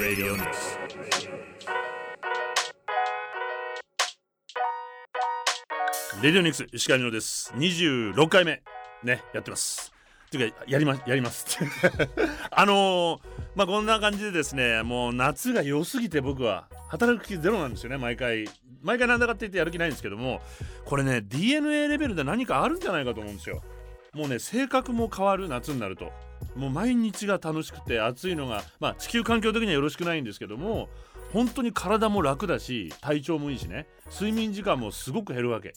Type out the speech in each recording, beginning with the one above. Radio Nix. Radio Nix 石川みのです。26回目ね、やってます。というかやりますまあこんな感じでですね、もう夏が良すぎて僕は働く気ゼロなんですよね。毎回なんだかって言ってやる気ないんですけども、これね DNA レベルで何かあるんじゃないかと思うんですよ。もうね、性格も変わる。夏になるともう毎日が楽しくて、暑いのがまあ地球環境的にはよろしくないんですけども、本当に体も楽だし体調もいいしね、睡眠時間もすごく減るわけ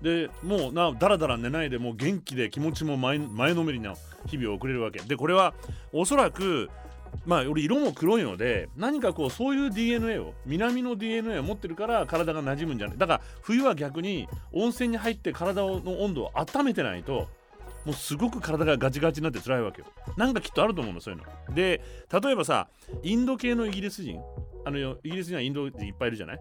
で、もうダラダラ寝ないでもう元気で気持ちも前のめりな日々を送れるわけで、これはおそらくまあより色も黒いので、何かこうそういう DNA を南の DNA を持ってるから体が馴染むんじゃない。だから冬は逆に温泉に入って体の温度を温めてないと、もうすごく体がガチガチになって辛いわけよ。なんかきっとあると思うの、そういうので。例えばさ、インド系のイギリス人、イギリスにはインド人いっぱいいるじゃない。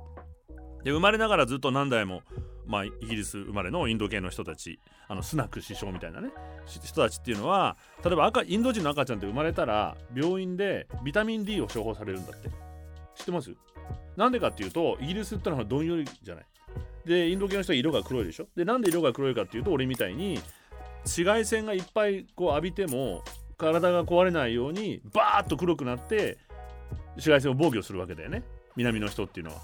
で、生まれながらずっと何代もまあイギリス生まれのインド系の人たち、スナク首相みたいなね人たちっていうのは、例えばインド人の赤ちゃんって生まれたら病院でビタミン D を処方されるんだって。知ってます？なんでかっていうと、イギリスってのはどんよりじゃない。で、インド系の人は色が黒いでしょ。で、なんで色が黒いかっていうと、俺みたいに紫外線がいっぱいこう浴びても体が壊れないようにバーッと黒くなって紫外線を防御するわけだよね、南の人っていうのは。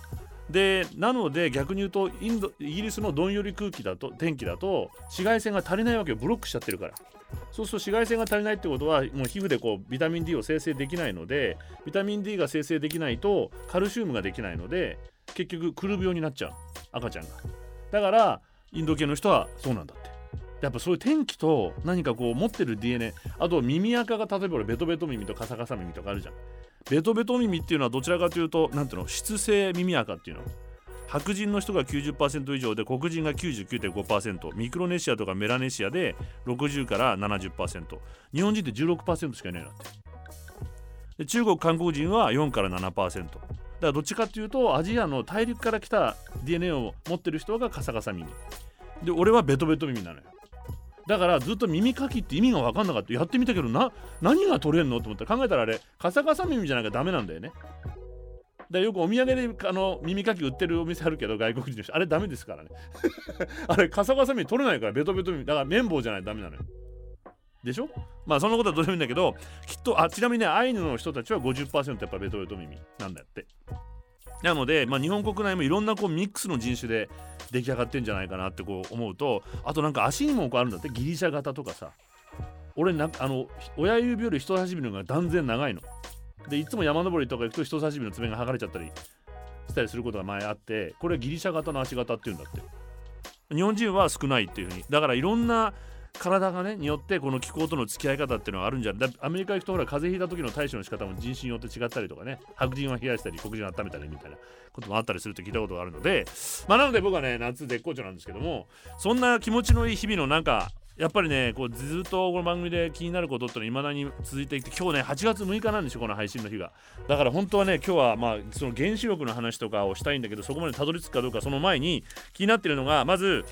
で、なので逆に言うとイギリスのどんより天気だと紫外線が足りないわけよ。ブロックしちゃってるから。そうすると紫外線が足りないってことは、もう皮膚でこうビタミン D を生成できないので、ビタミン D が生成できないとカルシウムができないので、結局クル病になっちゃう、赤ちゃんが。だからインド系の人はそうなんだって。やっぱそういう天気と何かこう持ってる DNA、 あと耳垢が、例えば俺ベトベト耳とカサカサ耳とかあるじゃん。ベトベト耳っていうのはどちらかというと、なんていうの、質性耳垢っていうの。白人の人が 90% 以上で、黒人が 99.5%、 ミクロネシアとかメラネシアで60から 70%、 日本人って 16% しかいないなって。で、中国韓国人は4から 7%。 だからどっちかというとアジアの大陸から来た DNA を持ってる人がカサカサ耳で、俺はベトベト耳なのよ。だからずっと耳かきって意味が分かんなかった。やってみたけど何が取れんのと思ったら、考えたらあれカサカサ耳じゃなきゃダメなんだよね。だよくお土産で耳かき売ってるお店あるけど、外国人の人あれダメですからねあれカサカサ耳取れないから、ベトベト耳だから、綿棒じゃないとダメなのよ。でしょ。まあそんなことはどうでもいいんだけど、きっとちなみにね、アイヌの人たちは 50% やっぱベトベト耳なんだって。なので、まあ、日本国内もいろんなこうミックスの人種で出来上がってんじゃないかなってこう思うと、あとなんか足にもこうあるんだって、ギリシャ型とかさ。俺親指より人差し指の方が断然長いので、いつも山登りとか行くと人差し指の爪が剥がれちゃしたりすることが前あって、これはギリシャ型の足型っていうんだって。日本人は少ないっていう風に。だからいろんな体がねによってこの気候との付き合い方っていうのがあるんじゃない。アメリカ行くとほら、風邪ひいた時の対処の仕方も人種によって違ったりとかね、白人は冷やしたり黒人は温めたりみたいなこともあったりすると聞いたことがあるので、まあなので僕はね、夏絶好調なんですけども、そんな気持ちのいい日々の中、やっぱりねこうずっとこの番組で気になることってのは未だに続いていて、今日ね8月6日なんでしょ、この配信の日が。だから本当はね、今日はまあその原子力の話とかをしたいんだけど、そこまでたどり着くかどうか、その前に気になっているのが、まず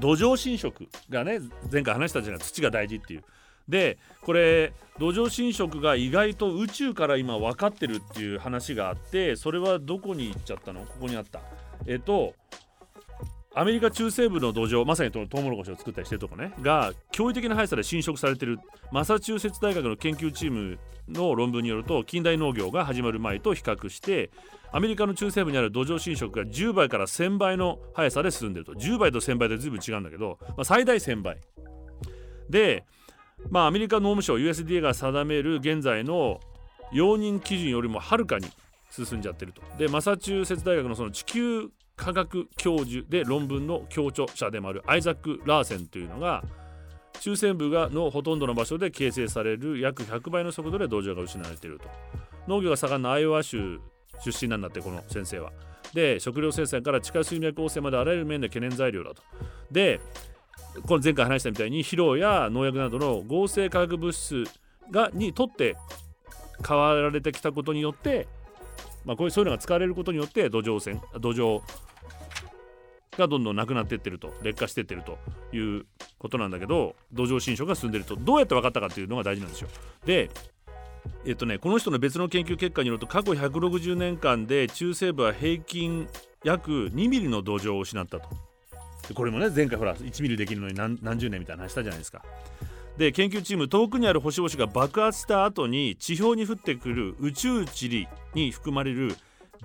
土壌侵食がね、前回話したじゃない、土が大事っていう。で、これ土壌侵食が意外と宇宙から今分かってるっていう話があって、それはどこに行っちゃったの、ここにあった。アメリカ中西部の土壌、まさにトウモロコシを作ったりしてるとこねが驚異的な速さで侵食されてる。マサチューセッツ大学の研究チームの論文によると、近代農業が始まる前と比較して、アメリカの中西部にある土壌侵食が10倍から1000倍の速さで進んでると。10倍と1000倍で随分違うんだけど、まあ、最大1000倍で、まあ、アメリカ農務省 USDA が定める現在の容認基準よりもはるかに進んじゃってると。で、マサチューセッツ大学のその地球科学教授で論文の協調者でもあるアイザック・ラーセンというのが、中西部のほとんどの場所で形成される約100倍の速度で土壌が失われていると。農業が盛んなアイオワ州出身なんだって、この先生は。で、食料生産から地下水脈汚染まであらゆる面で懸念材料だと。で、この前回話したみたいに、肥料や農薬などの合成化学物質にとって変わられてきたことによって、まあ、そういうのが使われることによって、土壌がどんどんなくなっていってると、劣化していってるということなんだけど、土壌侵食が進んでると。どうやって分かったかっていうのが大事なんですよ。で、この人の別の研究結果によると、過去160年間で中生部は平均約2ミリの土壌を失ったと。でこれもね、前回ほら1ミリできるのに 何十年みたいな話したじゃないですか。で研究チーム、遠くにある星々が爆発した後に地表に降ってくる宇宙塵に含まれる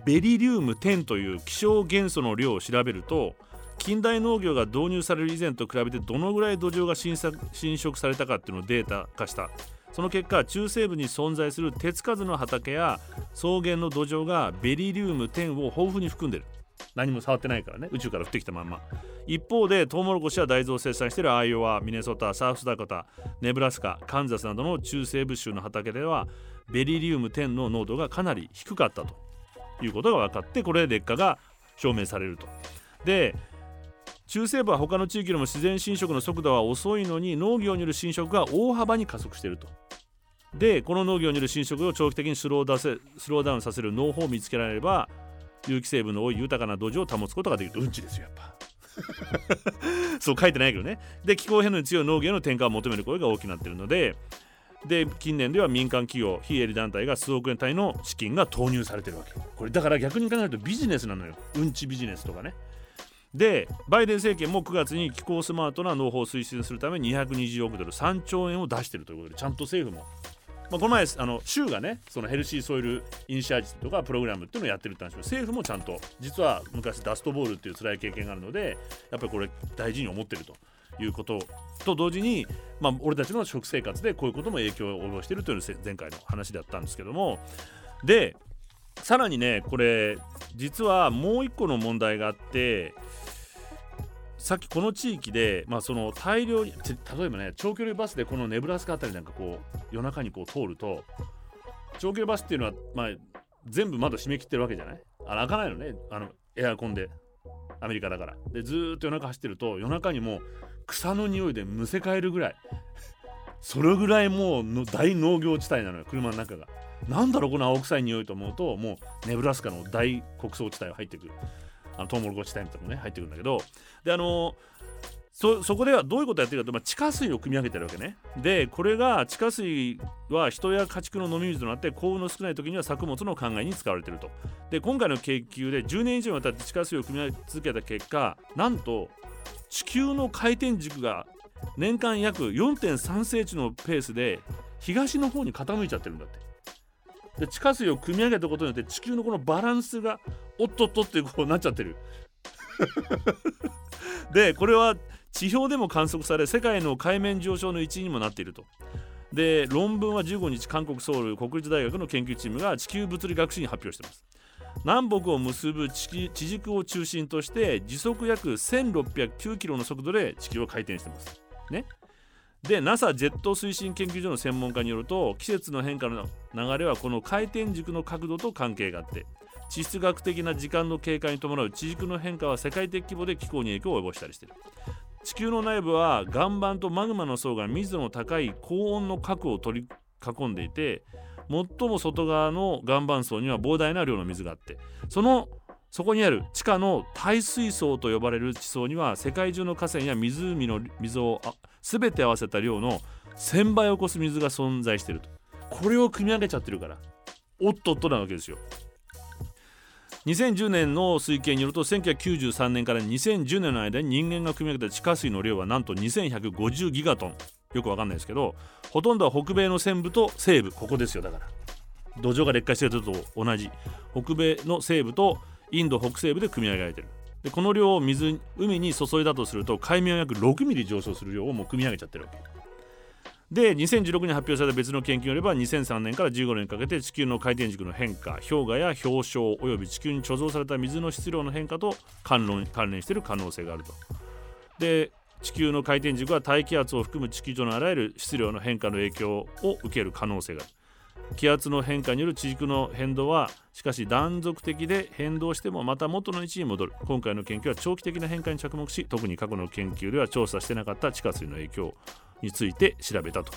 ベリリウム10という希少元素の量を調べると、近代農業が導入される以前と比べてどのぐらい土壌が侵食されたかっていうのをデータ化した。その結果、中西部に存在する手つかずの畑や草原の土壌がベリリウム10を豊富に含んでる。何も触ってないからね、宇宙から降ってきたまんま。一方でトウモロコシや大豆を生産しているアイオワ、ミネソタ、サウスダコタ、ネブラスカ、カンザスなどの中西部州の畑ではベリリウム10の濃度がかなり低かったということが分かって、これで劣化が証明されると。で中西部は他の地域よりも自然侵食の速度は遅いのに、農業による侵食が大幅に加速していると。でこの農業による侵食を長期的にスローダウンさせる農法を見つけられれば、有機成分の多い豊かな土壌を保つことができると。うんちですよ、やっぱそう書いてないけどね。で気候変動に強い農業への転換を求める声が大きくなっているので、で近年では民間企業、非営利団体が数億円単位の資金が投入されているわけ。これだから逆に考えるとビジネスなのよ、うんちビジネスとかね。でバイデン政権も9月に気候スマートな農法を推進するため220億ドル3兆円を出しているということで、ちゃんと政府も、この前州がね、そのヘルシーソイルイニシアチブとかプログラムっていうのをやってるって話を、政府もちゃんと実は昔ダストボールっていう辛い経験があるので、やっぱりこれ大事に思ってるということと同時に、俺たちの食生活でこういうことも影響を及ぼしているというのが前回の話だったんですけども、でさらにね、これ実はもう一個の問題があって、さっきこの地域で、その大量に、例えばね、長距離バスでこのネブラスカあたりなんかこう夜中にこう通ると、長距離バスっていうのは、全部窓閉め切ってるわけじゃない？開かないのね、エアコンで、アメリカだから。でずーっと夜中走ってると、夜中にもう草の匂いでむせ返るぐらい、それぐらいもうの大農業地帯なのよ、車の中が。なんだろうこの青臭い匂いと思うと、もうネブラスカの大穀草地帯が入ってくる。トウモロコシタイムとかもね入ってくるんだけど、でそこではどういうことをやってるかというと、地下水を汲み上げてるわけね。でこれが、地下水は人や家畜の飲み水となって、降雨の少ない時には作物の灌漑に使われていると。で今回の研究で10年以上にわたって地下水を汲み上げ続けた結果、なんと地球の回転軸が年間約 4.3 センチのペースで東の方に傾いちゃってるんだって。で地下水を汲み上げたことによって、地球のこのバランスがおっとっとってこうなっちゃってるでこれは地表でも観測され、世界の海面上昇の一因にもなっていると。で論文は15日、韓国ソウル国立大学の研究チームが地球物理学誌に発表しています。南北を結ぶ 地軸を中心として、時速約1609キロの速度で地球は回転していますね。で NASA ジェット推進研究所の専門家によると、季節の変化の流れはこの回転軸の角度と関係があって、地質学的な時間の経過に伴う地軸の変化は世界的規模で気候に影響を及ぼしたりしている。地球の内部は岩盤とマグマの層が密度の高い高温の核を取り囲んでいて、最も外側の岩盤層には膨大な量の水があって、そこにある地下の耐水層と呼ばれる地層には、世界中の河川や湖の水を全て合わせた量の1000倍を超す水が存在していると。これを汲み上げちゃってるから、おっとっとなわけですよ。2010年の推計によると、1993年から2010年の間に人間が汲み上げた地下水の量はなんと2150ギガトン。よくわかんないですけど、ほとんどは北米の西部と西部、ここですよ。だから土壌が劣化していると同じ、北米の西部とインド北西部で汲み上げられている。でこの量を海に注いだとすると、海面を約6ミリ上昇する量をもう汲み上げちゃってるわけで、2016年発表された別の研究によれば、2003年から15年かけて地球の回転軸の変化、氷河や氷床および地球に貯蔵された水の質量の変化と関連している可能性があると。で地球の回転軸は大気圧を含む地球上のあらゆる質量の変化の影響を受ける可能性がある。気圧の変化による地軸の変動はしかし断続的で、変動してもまた元の位置に戻る。今回の研究は長期的な変化に着目し、特に過去の研究では調査してなかった地下水の影響について調べたと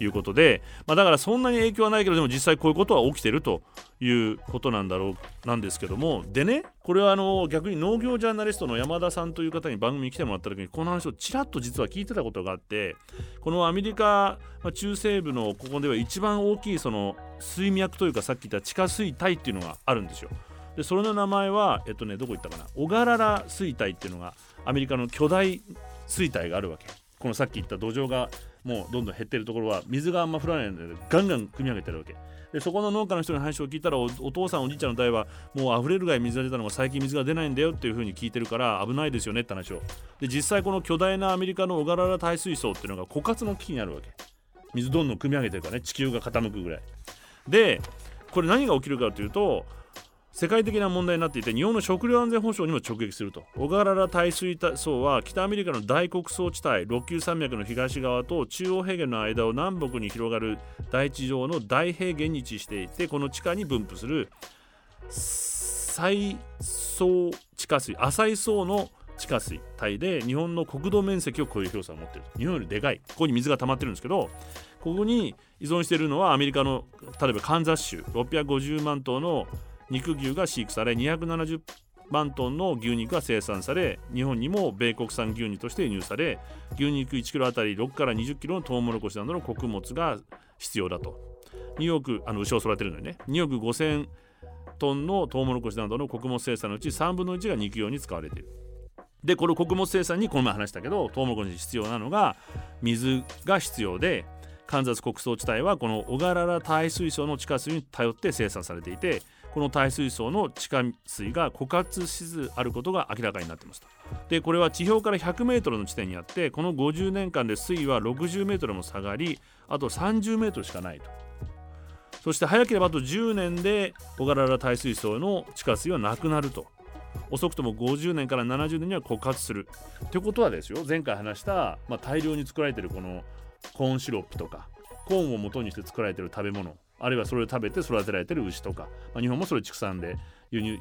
いうことで、だからそんなに影響はないけど、でも実際こういうことは起きてるということなんですけども、でね、これは逆に農業ジャーナリストの山田さんという方に番組に来てもらった時にこの話をちらっと実は聞いてたことがあって、このアメリカ中西部のここでは一番大きいその水脈というか、さっき言った地下水帯っていうのがあるんですよ。でそれの名前はどこ行ったかな、オガララ水帯っていうのがアメリカの巨大水帯があるわけ。このさっき言った土壌がもうどんどん減ってるところは水があんま降らないのでガンガン汲み上げてるわけで、そこの農家の人に話を聞いたら お父さんおじいちゃんの代はもう溢れるぐらい水が出たのが最近水が出ないんだよっていう風に聞いてるから危ないですよねって話を。で実際この巨大なアメリカの小柄な耐水槽っていうのが枯渇の危機にあるわけ。水どんどん汲み上げてるからね、地球が傾くぐらいで、これ何が起きるかというと世界的な問題になっていて、日本の食料安全保障にも直撃すると。小柄な耐水層は北アメリカの大穀倉地帯、ロッキー山脈の東側と中央平原の間を南北に広がる大地上の大平原に位置していて、この地下に分布する浅層地下水、浅い層の地下水帯で日本の国土面積を超える広さを持っている。日本よりでかい。ここに水が溜まってるんですけど、ここに依存しているのはアメリカの例えばカンザス州650万頭の肉牛が飼育され、270万トンの牛肉が生産され、日本にも米国産牛乳として輸入され、牛肉1キロあたり6から20キロのトウモロコシなどの穀物が必要だと。牛を育てるのにね、2億5000トンのトウモロコシなどの穀物生産のうち3分の1が肉用に使われている。でこれ穀物生産にこの前話したけど、トウモロコシに必要なのが水が必要で、カンザス穀倉地帯はこの小柄な耐水槽の地下水に頼って生産されていて、この耐水槽の地下水が枯渇しつつあることが明らかになっていますと。でこれは地表から100メートルの地点にあって、この50年間で水位は60メートルも下がり、あと30メートルしかないと。そして早ければあと10年で小柄な耐水槽の地下水はなくなると。遅くとも50年から70年には枯渇するということはですよ、前回話した、大量に作られているこのコーンシロップとか、コーンを元にして作られている食べ物、あるいはそれを食べて育てられてる牛とか、日本もそれを畜産で輸入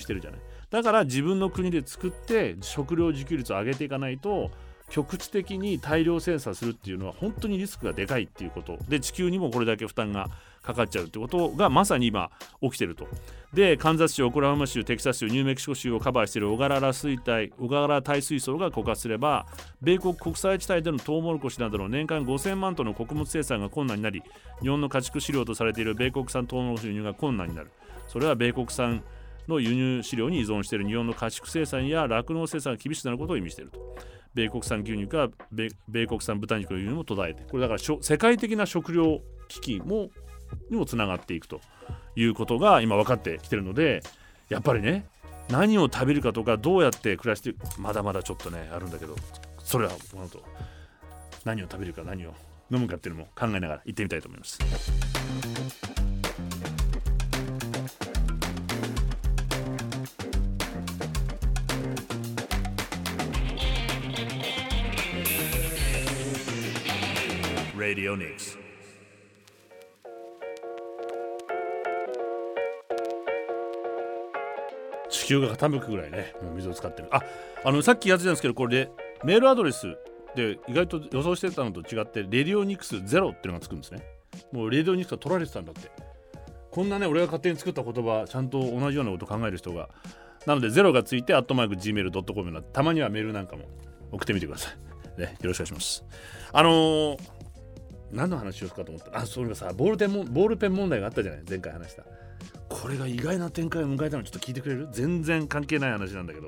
してるじゃない。だから自分の国で作って食料自給率を上げていかないと、局地的に大量生産するっていうのは本当にリスクがでかいっていうことで、地球にもこれだけ負担がかかっちゃうってことがまさに今起きてると。でカンザス州、オクラホマ州、テキサス州、ニューメキシコ州をカバーしている小柄耐水槽が枯渇すれば、米国国際地帯でのトウモロコシなどの年間5000万トンの穀物生産が困難になり、日本の家畜飼料とされている米国産トウモロコシ輸入が困難になる。それは米国産の輸入飼料に依存している日本の家畜生産や酪農生産が厳しくなることを意味していると。米国産牛乳か 米国産豚肉の輸入も途絶えて、これだから世界的な食料危機にもつながっていくということが今分かってきてるので、やっぱりね、何を食べるかとかどうやって暮らしている、まだまだちょっとねあるんだけど、それはこの後何を食べるか何を飲むかっていうのも考えながら行ってみたいと思います。レディオニクス。地球が傾くぐらいね、もう水を使ってる。さっきやってたんですけど、これでメールアドレスで意外と予想してたのと違って、レディオニクス0っていうのがつくんですね。もうレディオニクスは取られてたんだって。こんなね、俺が勝手に作った言葉、ちゃんと同じようなこと考える人が。なので0がついて、@gmail.com になって、たまにはメールなんかも送ってみてください。ね、よろしくお願いします。何の話をするかと思ったら、そういえばさ、ボールペン問題があったじゃない、前回話した。これが意外な展開を迎えたの、ちょっと聞いてくれる？全然関係ない話なんだけど、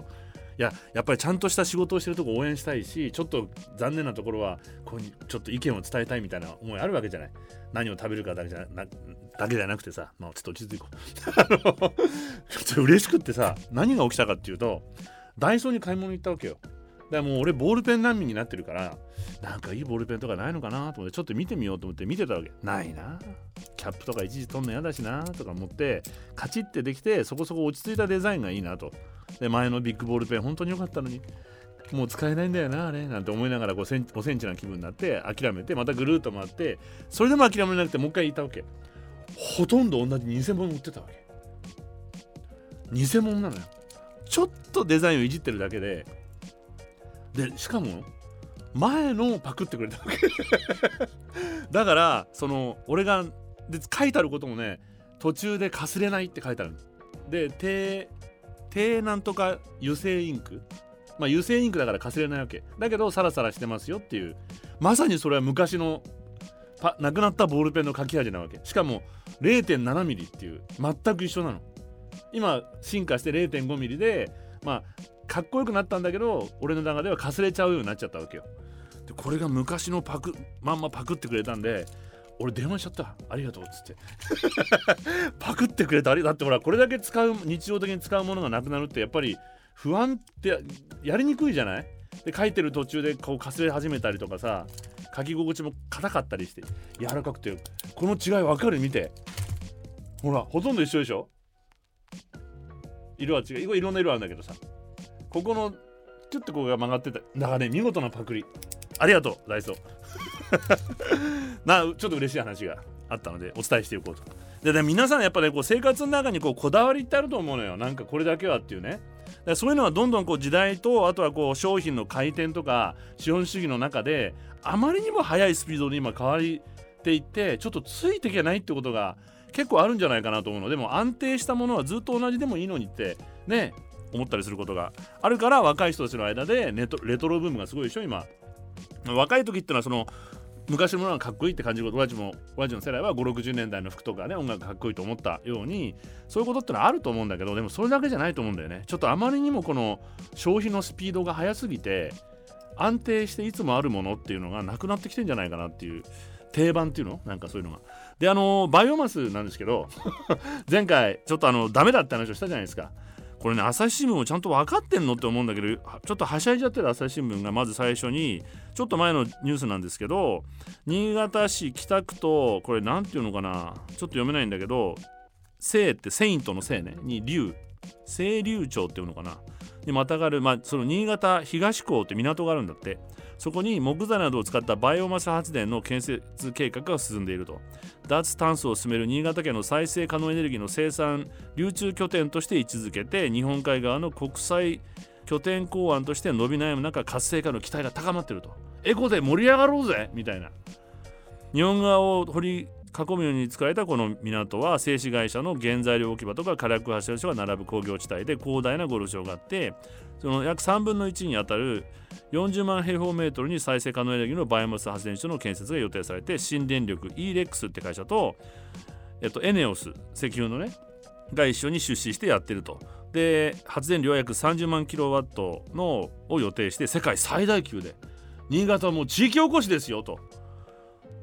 やっぱりちゃんとした仕事をしてるとこ応援したいし、ちょっと残念なところはこうちょっと意見を伝えたいみたいな思いあるわけじゃない。何を食べるかだけじゃなくてさ、ちょっと落ち着いこうちょっと嬉しくってさ、何が起きたかっていうと、ダイソーに買い物行ったわけよ。だからもう俺ボールペン難民になってるから、なんかいいボールペンとかないのかなと思ってちょっと見てみようと思って見てたわけ。ないな、キャップとか一時取んのやだしなとか思って、カチッてできてそこそこ落ち着いたデザインがいいなと。で前のビッグボールペン本当に良かったのにもう使えないんだよなあれなんて思いながら5センチな気分になって諦めて、またぐるっと回って、それでも諦めなくてもう一回言ったわけ。ほとんど同じ偽物売ってたわけ。偽物なのよ。ちょっとデザインをいじってるだけで、しかも前のパクってくれたわけだから、その俺がで書いてあることもね、途中でかすれないって書いてあるんです。で低なんとか油性インク、まあ油性インクだからかすれないわけだけどサラサラしてますよっていう、まさにそれは昔のなくなったボールペンの書き味なわけ。しかも 0.7 ミリっていう全く一緒なの。今進化して 0.5 ミリで、まあかっこよくなったんだけど、俺の中ではかすれちゃうようになっちゃったわけよ。でこれが昔のまんまパクってくれたんで、俺電話しちゃった、ありがとうっつってパクってくれた、ありだってほらこれだけ使う、日常的に使うものがなくなるってやっぱり不安って やりにくいじゃない。で書いてる途中でこうかすれ始めたりとかさ、書き心地も硬かったりして柔らかくて、この違い分かる、見てほらほとんど一緒でしょ。色は違う、いろんな色あるんだけどさ、ここのちょっとここが曲がってた、だからね、見事なパクリ、ありがとうダイソーな、ちょっと嬉しい話があったのでお伝えしていこうと。で、ね、皆さんやっぱり、ね、こう生活の中にこだわりってあると思うのよ。なんかこれだけはっていうね。でそういうのはどんどんこう時代と、あとはこう商品の回転とか資本主義の中であまりにも速いスピードに今変わっていって、ちょっとついていけないってことが結構あるんじゃないかなと思うので、も安定したものはずっと同じでもいいのにってね、思ったりすることがあるから、若い人たちの間でレトロブームがすごいでしょ今。若い時ってのはその昔のものがかっこいいって感じること、親父の世代は5、60年代の服とかね、音楽かっこいいと思ったように、そういうことってのはあると思うんだけど、でもそれだけじゃないと思うんだよね。ちょっとあまりにもこの消費のスピードが速すぎて、安定していつもあるものっていうのがなくなってきてんじゃないかなっていう、定番っていうの、なんかそういうのが。で、バイオマスなんですけど前回ちょっとダメだって話をしたじゃないですか。これね、朝日新聞もちゃんと分かってんのって思うんだけど、ちょっとはしゃいじゃってる朝日新聞がまず最初に、ちょっと前のニュースなんですけど、新潟市北区と、これなんていうのかな、ちょっと読めないんだけど、聖ってセイントの聖ねに竜、聖竜町っていうのかなにまたがる、まあその新潟東港って港があるんだって。そこに木材などを使ったバイオマス発電の建設計画が進んでいると。脱炭素を進める新潟県の再生可能エネルギーの生産流通拠点として位置づけて、日本海側の国際拠点港湾として伸び悩む中、活性化の期待が高まっていると。エコで盛り上がろうぜみたいな。日本側を掘り囲むように作られたこの港は、製紙会社の原材料置き場とか火力発電所が並ぶ工業地帯で、広大なゴルフ場があって、その約3分の1にあたる40万平方メートルに再生可能エネルギーのバイオマス発電所の建設が予定されて、新電力 E-REX って会社と、エネオス石油のねが一緒に出資してやってると。で発電量は約30万キロワットのを予定して、世界最大級で、新潟はもう地域おこしですよと。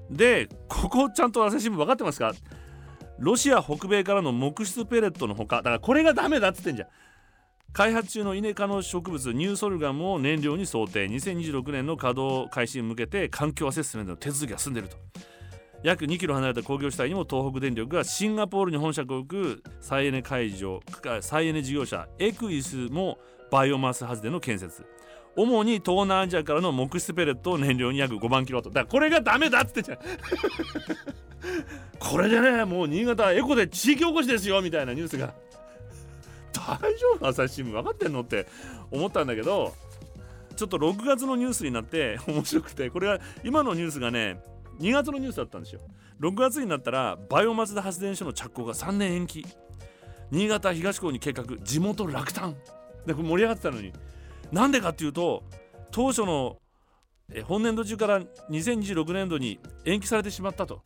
でここちゃんと朝日新聞分かってますか。ロシア北米からの木質ペレットのほか、だからこれがダメだっつってんじゃん。開発中のイネ科の植物ニューソルガムを燃料に想定、2026年の稼働開始に向けて環境アセスメントの手続きが進んでいると。約2キロ離れた工業地帯にも東北電力がシンガポールに本社を置く再エネ事業者エクイスもバイオマス発電の建設、主に東南アジアからの木質ペレットを燃料に約5万キロワット。だからこれがダメだっつってちゃうこれでね、もう新潟エコで地域おこしですよみたいなニュースが大丈夫朝日新聞分かってんのって思ったんだけど、ちょっと6月のニュースになって面白くて、これは今のニュースがね2月のニュースだったんですよ。6月になったらバイオマス発電所の着工が3年延期、新潟東港に計画、地元落胆で、これ盛り上がってたのに、なんでかっていうと、当初の本年度中から2026年度に延期されてしまったと。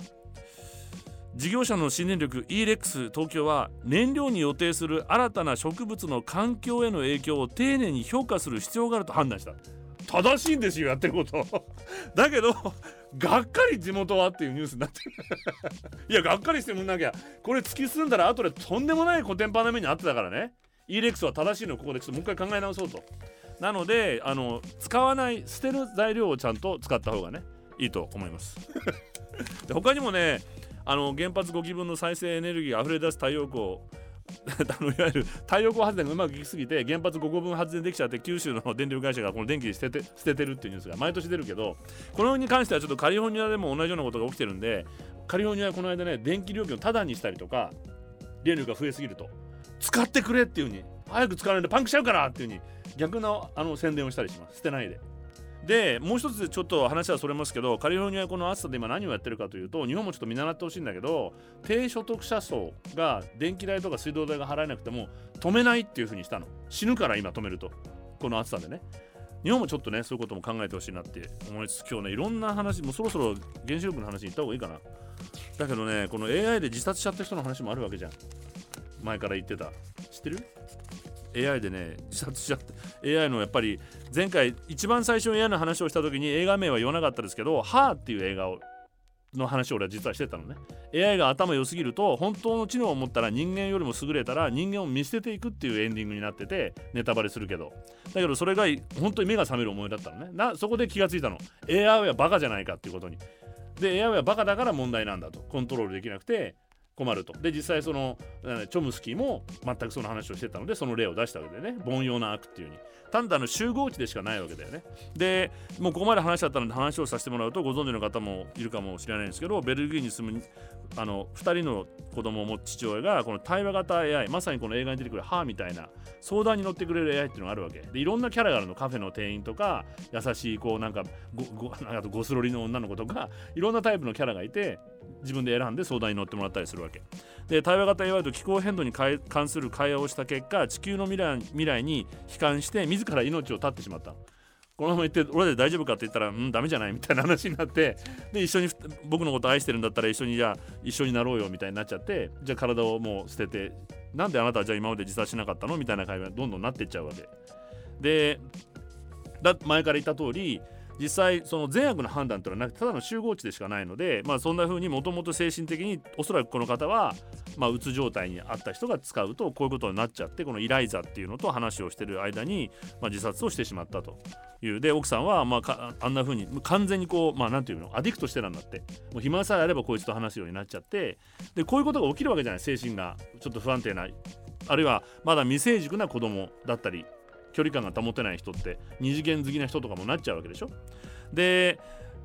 事業者の新電力 E-REX 東京は、燃料に予定する新たな植物の環境への影響を丁寧に評価する必要があると判断した。正しいんですよ、やってることだけど、がっかり地元はっていうニュースになってるいや、がっかりしてもんなきゃ、これ突き進んだら後でとんでもないコテンパンな目にあってたからね。 E-REX は正しいのをここでちょっともう一回考え直そうと。なので使わない捨てる材料をちゃんと使った方がねいいと思いますで他にもね、原発5基分の再生エネルギーが溢れ出す太陽光いわゆる太陽光発電がうまくいきすぎて、原発5個分発電できちゃって、九州の電力会社がこの電気捨ててるっていうニュースが毎年出るけど、このに関してはちょっとカリフォルニアでも同じようなことが起きてるんで、カリフォルニアはこの間ね、電気料金をタダにしたりとか、電力が増えすぎると使ってくれっていう風に、早く使わないでパンクしちゃうからっていう風に逆の宣伝をしたりします。捨てないででもう一つちょっと話はそれますけど、カリフォルニアはこの暑さで今何をやってるかというと、日本もちょっと見習ってほしいんだけど、低所得者層が電気代とか水道代が払えなくても止めないっていう風にしたの。死ぬから今止めると、この暑さでね。日本もちょっとねそういうことも考えてほしいなって思いつつ、今日ねいろんな話、もうそろそろ原子力の話に行った方がいいかな。だけどね、この AI で自殺しちゃった人の話もあるわけじゃん。前から言ってた、知ってる？ AI でね自殺しちゃって、 AI のやっぱり前回一番最初に AI の話をした時に映画名は言わなかったですけど、ハーっていう映画の話を俺は実はしてたのね。 AI が頭良すぎると、本当の知能を持ったら人間よりも優れたら人間を見捨てていくっていうエンディングになってて、ネタバレするけど、だけどそれが本当に目が覚める思いだったのね。そこで気がついたの、 AI はバカじゃないかっていうことに。で AI はバカだから問題なんだと、コントロールできなくて困ると。で実際そのチョムスキーも全くその話をしてたので、その例を出したわけでね、凡庸な悪っていうに単なる集合値でしかないわけだよね。でもうここまで話しちゃったので話をさせてもらうと、ご存知の方もいるかもしれないんですけど、ベルギーに住む2人の子供を持つ父親が、この対話型 AI、 まさにこの映画に出てくる歯みたいな相談に乗ってくれる AI っていうのがあるわけで、いろんなキャラがあるの。カフェの店員とか、優しいこうなんかゴスロリの女の子とか、いろんなタイプのキャラがいて、自分で選んで相談に乗ってもらったりするわけで、対話型 AI と気候変動に関する会話をした結果、地球の未来に悲観して自ら命を絶ってしまった。このまま言って俺で大丈夫かって言ったら、ダメじゃないみたいな話になって、で一緒に僕のこと愛してるんだったら一緒になろうよみたいになっちゃって、じゃあ体をもう捨てて、なんであなたはじゃあ今まで自殺しなかったのみたいな会話がどんどんなっていっちゃうわけで、前から言った通り、実際その善悪の判断というのはなくて、ただの集合値でしかないので、そんな風にもともと精神的におそらくこの方はうつ状態にあった人が使うとこういうことになっちゃって、このイライザっていうのと話をしている間に自殺をしてしまったという。で奥さんはあんな風に完全にこうなんていうの、アディクトしてたんだって。もう暇さえあればこいつと話すようになっちゃって、でこういうことが起きるわけじゃない。精神がちょっと不安定な、あるいはまだ未成熟な子供だったり、距離感が保てない人って、二次元好きな人とかもなっちゃうわけでしょ。で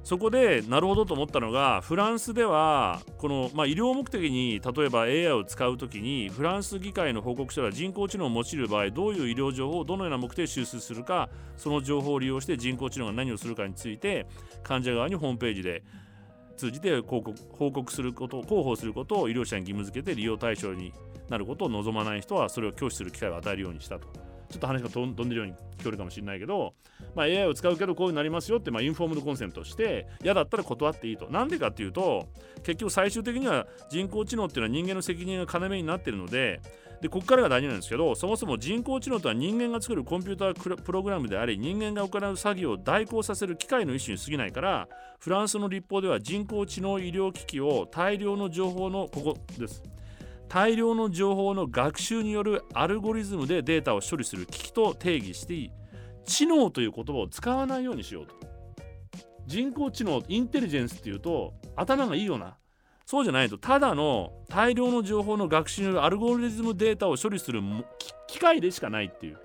そこでなるほどと思ったのが、フランスではこの、医療目的に例えば AI を使うときに、フランス議会の報告書では、人工知能を用いる場合、どういう医療情報をどのような目的で収集するか、その情報を利用して人工知能が何をするかについて、患者側にホームページで通じて報告することを、広報することを医療者に義務付けて、利用対象になることを望まない人はそれを拒否する機会を与えるようにしたと。ちょっと話が飛んでるように聞こえるかもしれないけど、AI を使うけどこういうになりますよって、インフォームドコンセントして嫌だったら断っていいと。なんでかっていうと、結局最終的には人工知能っていうのは人間の責任が要になっているので、ここからが大事なんですけど、そもそも人工知能とは人間が作るコンピュータープログラムであり、人間が行う作業を代行させる機械の一種に過ぎないから、フランスの立法では人工知能医療機器を大量の情報の、ここです、大量の情報の学習によるアルゴリズムでデータを処理する機器と定義して、知能という言葉を使わないようにしようと。人工知能、インテリジェンスっていうと頭がいいような、そうじゃないと、ただの大量の情報の学習によるアルゴリズムデータを処理する機械でしかないっていう、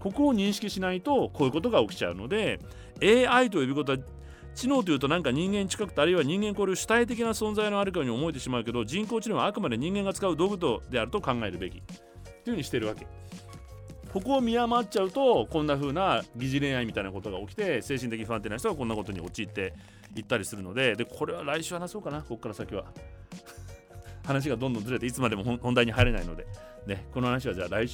ここを認識しないとこういうことが起きちゃうので、 AI と呼ぶことは、知能というとなんか人間近くて、あるいは人間これ主体的な存在のあるかに思えてしまうけど、人工知能はあくまで人間が使う道具であると考えるべきというふうにしてるわけ。ここを見誤っちゃうと、こんな風な疑似恋愛みたいなことが起きて、精神的不安定な人がこんなことに陥っていったりするので、これは来週話そうかな、ここから先は話がどんどんずれていつまでも本題に入れないので、ね、この話はじゃあ来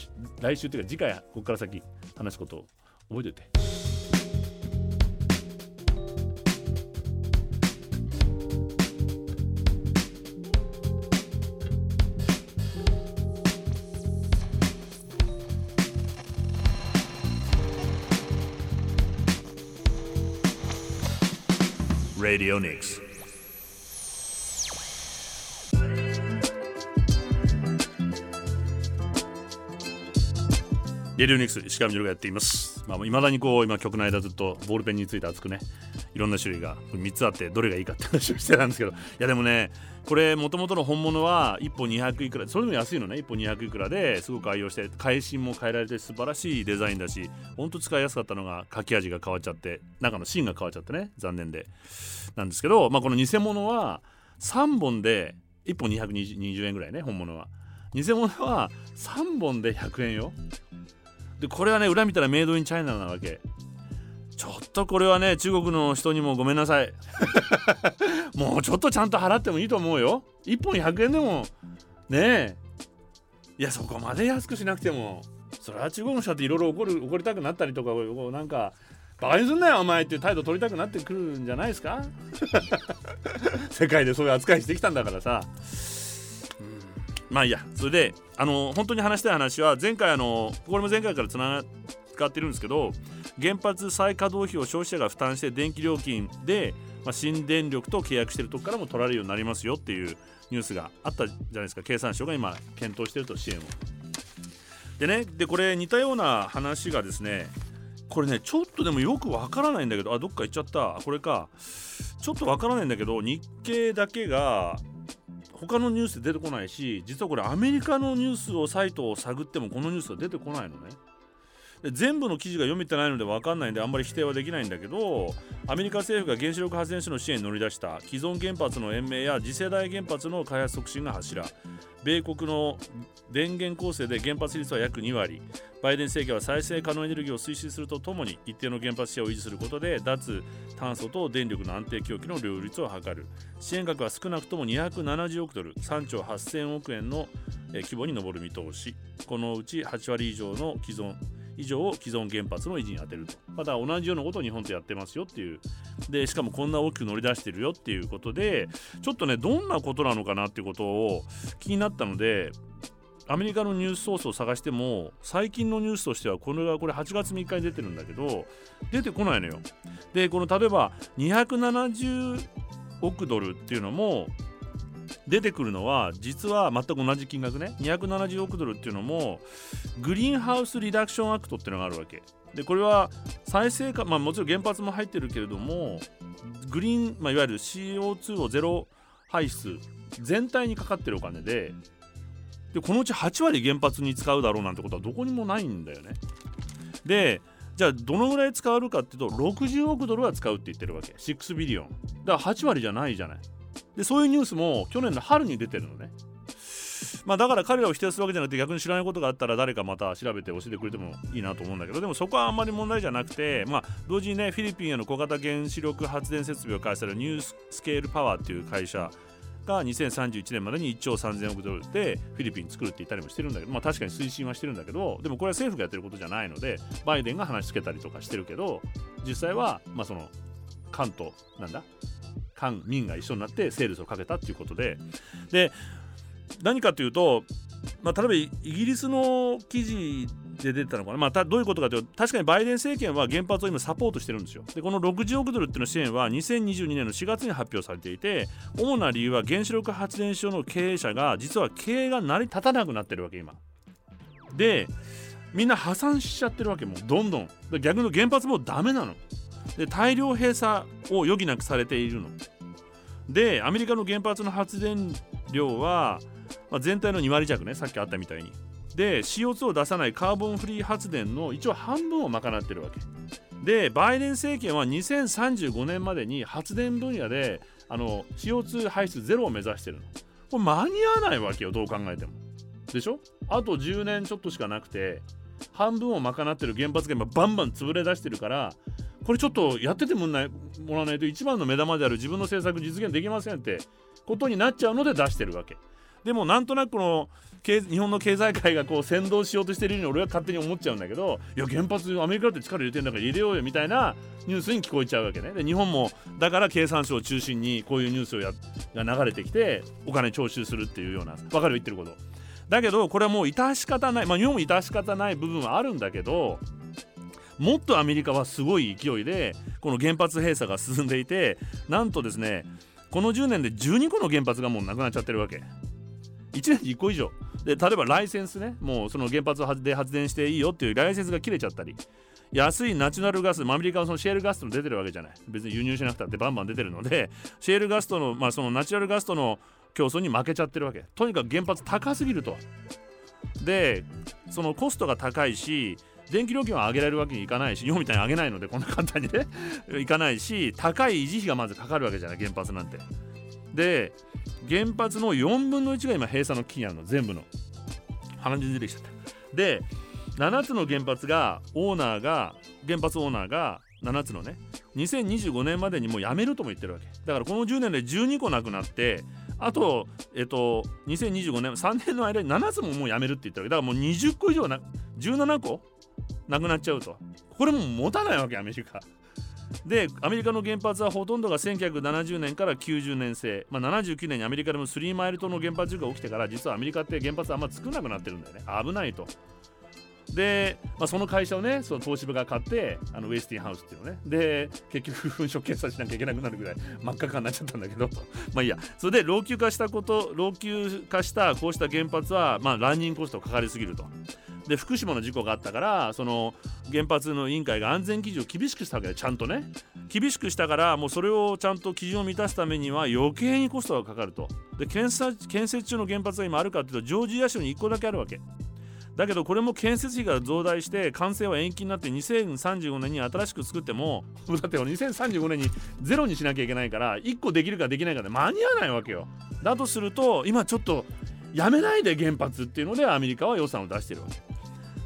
週というか次回、ここから先話すことを覚えておいて。レディオニクス。レディオニクス、石川みどりがやっています。いまだにこう今曲の間ずっとボールペンについて熱くね、いろんな種類が3つあってどれがいいかって話をしてたんですけど、いやでもね、これ元々の本物は1本200いくら、それでも安いのね、1本200いくらですごく愛用して、返しも変えられて素晴らしいデザインだし、ほんと使いやすかったのが書き味が変わっちゃって、中の芯が変わっちゃってね、残念でなんですけど、この偽物は3本で1本220円ぐらいね、本物は。偽物は3本で100円よ。でこれはね、裏見たらメイドインチャイナなわけちょっとこれはね、中国の人にもごめんなさいもうちょっとちゃんと払ってもいいと思うよ。1本100円でもねえ、いやそこまで安くしなくても、それは中国の人っていろいろ怒りたくなったりとか、なんかバカにすんなよお前っていう態度取りたくなってくるんじゃないですか世界でそういう扱いしてきたんだからさ、うん、まあいいや。それで本当に話したい話は、前回これも前回から使ってるんですけど、原発再稼働費を消費者が負担して電気料金で、新電力と契約してるとこからも取られるようになりますよっていうニュースがあったじゃないですか。経産省が今検討してると、支援を。でね、でこれ似たような話がですね、これねちょっとでもよくわからないんだけど、あどっか行っちゃった、これか、ちょっとわからないんだけど、日経だけが他のニュースで出てこないし、実はこれアメリカのニュースをサイトを探ってもこのニュースが出てこないのね。全部の記事が読めてないので分かんないんであんまり否定はできないんだけど、アメリカ政府が原子力発電所の支援に乗り出した、既存原発の延命や次世代原発の開発促進が柱、米国の電源構成で原発率は約2割、バイデン政権は再生可能エネルギーを推進するとともに一定の原発シェアを維持することで脱炭素と電力の安定供給の両立を図る、支援額は少なくとも270億ドル、3兆8000億円の規模に上る見通し、このうち8割以上の既存原発の維持に充てると。また同じようなことを日本とやってますよっていう。でしかもこんな大きく乗り出してるよっていうことで、ちょっとねどんなことなのかなっていうことを気になったので、アメリカのニュースソースを探しても最近のニュースとしてはこれ8月3日に出てるんだけど出てこないのよ。でこの例えば270億ドルっていうのも出てくるのは実は全く同じ金額ね、270億ドルっていうのもグリーンハウスリダクションアクトっていうのがあるわけで、これは再生か、もちろん原発も入ってるけれどもグリーン、いわゆる CO2 をゼロ排出全体にかかってるお金で、このうち8割原発に使うだろうなんてことはどこにもないんだよね。でじゃあどのぐらい使われるかっていうと60億ドルは使うって言ってるわけ、6ビリオンだから8割じゃないじゃない。でそういうニュースも去年の春に出てるのね、だから彼らを否定するわけじゃなくて、逆に知らないことがあったら誰かまた調べて教えてくれてもいいなと思うんだけど、でもそこはあんまり問題じゃなくて、同時にねフィリピンへの小型原子力発電設備を開発するニュースケールパワーっていう会社が2031年までに1兆3000億ドルでフィリピン作るって言ったりもしてるんだけど、確かに推進はしてるんだけど、でもこれは政府がやってることじゃないのでバイデンが話しつけたりとかしてるけど、実際はその関東なんだ官民が一緒になってセールスをかけたということで、で何かというと、例えばイギリスの記事で出てたのかな、どういうことかというと、確かにバイデン政権は原発を今サポートしてるんですよ。でこの60億ドルっていうの支援は2022年の4月に発表されていて、主な理由は原子力発電所の経営者が実は経営が成り立たなくなってるわけ今で、みんな破産しちゃってるわけ、もうどんどん逆に原発もダメなので、大量閉鎖を余儀なくされているので、アメリカの原発の発電量は、全体の2割弱ね、さっきあったみたいにで CO2 を出さないカーボンフリー発電の一応半分を賄ってるわけで、バイデン政権は2035年までに発電分野でCO2 排出ゼロを目指してるの。これ間に合わないわけよ、どう考えてもでしょ。あと10年ちょっとしかなくて、半分を賄ってる原発が今バンバン潰れ出してるから、これちょっとやっててもらわないと一番の目玉である自分の政策実現できませんってことになっちゃうので出してるわけで、もなんとなくこの日本の経済界が先導しようとしてるように俺は勝手に思っちゃうんだけど、いや原発アメリカって力入れてんだから入れようよみたいなニュースに聞こえちゃうわけね。で日本もだから経産省を中心にこういうニュースが流れてきてお金徴収するっていうような、分かる言ってることだけど、これはもう致し方ない、日本も致し方ない部分はあるんだけど、もっとアメリカはすごい勢いでこの原発閉鎖が進んでいて、なんとですねこの10年で12個の原発がもうなくなっちゃってるわけ、1年に1個以上で、例えばライセンスね、もうその原発で発電していいよっていうライセンスが切れちゃったり、安いナチュラルガス、アメリカはそのシェールガスとの出てるわけじゃない、別に輸入しなくたってバンバン出てるので、シェールガスとの、そのナチュラルガスとの競争に負けちゃってるわけ。とにかく原発高すぎると、でそのコストが高いし電気料金は上げられるわけにいかないし、日本みたいに上げないのでこんな簡単にねいかないし、高い維持費がまずかかるわけじゃない原発なんて。で原発の4分の1が今閉鎖の危機にあるの、全部の鼻血出てきちゃった。で7つの原発が原発オーナーが7つのね、2025年までにもうやめるとも言ってるわけだから、この10年で12個なくなって、あと、2025年3年の間に7つももうやめるって言ってるわけだから、もう20個以上な、17個なくなっちゃうと、これも持たないわけアメリカで。アメリカの原発はほとんどが1970年から90年製、79年にアメリカでもスリーマイル島の原発事故が起きてから、実はアメリカって原発あんま少なくなってるんだよね、危ないと。で、その会社をね、その東芝が買って、ウェスティンハウスっていうのね、で結局粉飾決算しなきゃいけなくなるぐらい真っ赤化になっちゃったんだけどまあいいや。それで老朽化したこうした原発は、ランニングコストがかかりすぎると。で、福島の事故があったから、その原発の委員会が安全基準を厳しくしたわけで、ちゃんとね厳しくしたから、もうそれをちゃんと基準を満たすためには余計にコストがかかると。で、建設中の原発が今あるかというと、ジョージア州に1個だけあるわけだけど、これも建設費が増大して完成は延期になって、2035年に新しく作っても、だって2035年にゼロにしなきゃいけないから、1個できるかできないかで間に合わないわけよ。だとすると、今ちょっとやめないで原発っていうので、アメリカは予算を出してるわけ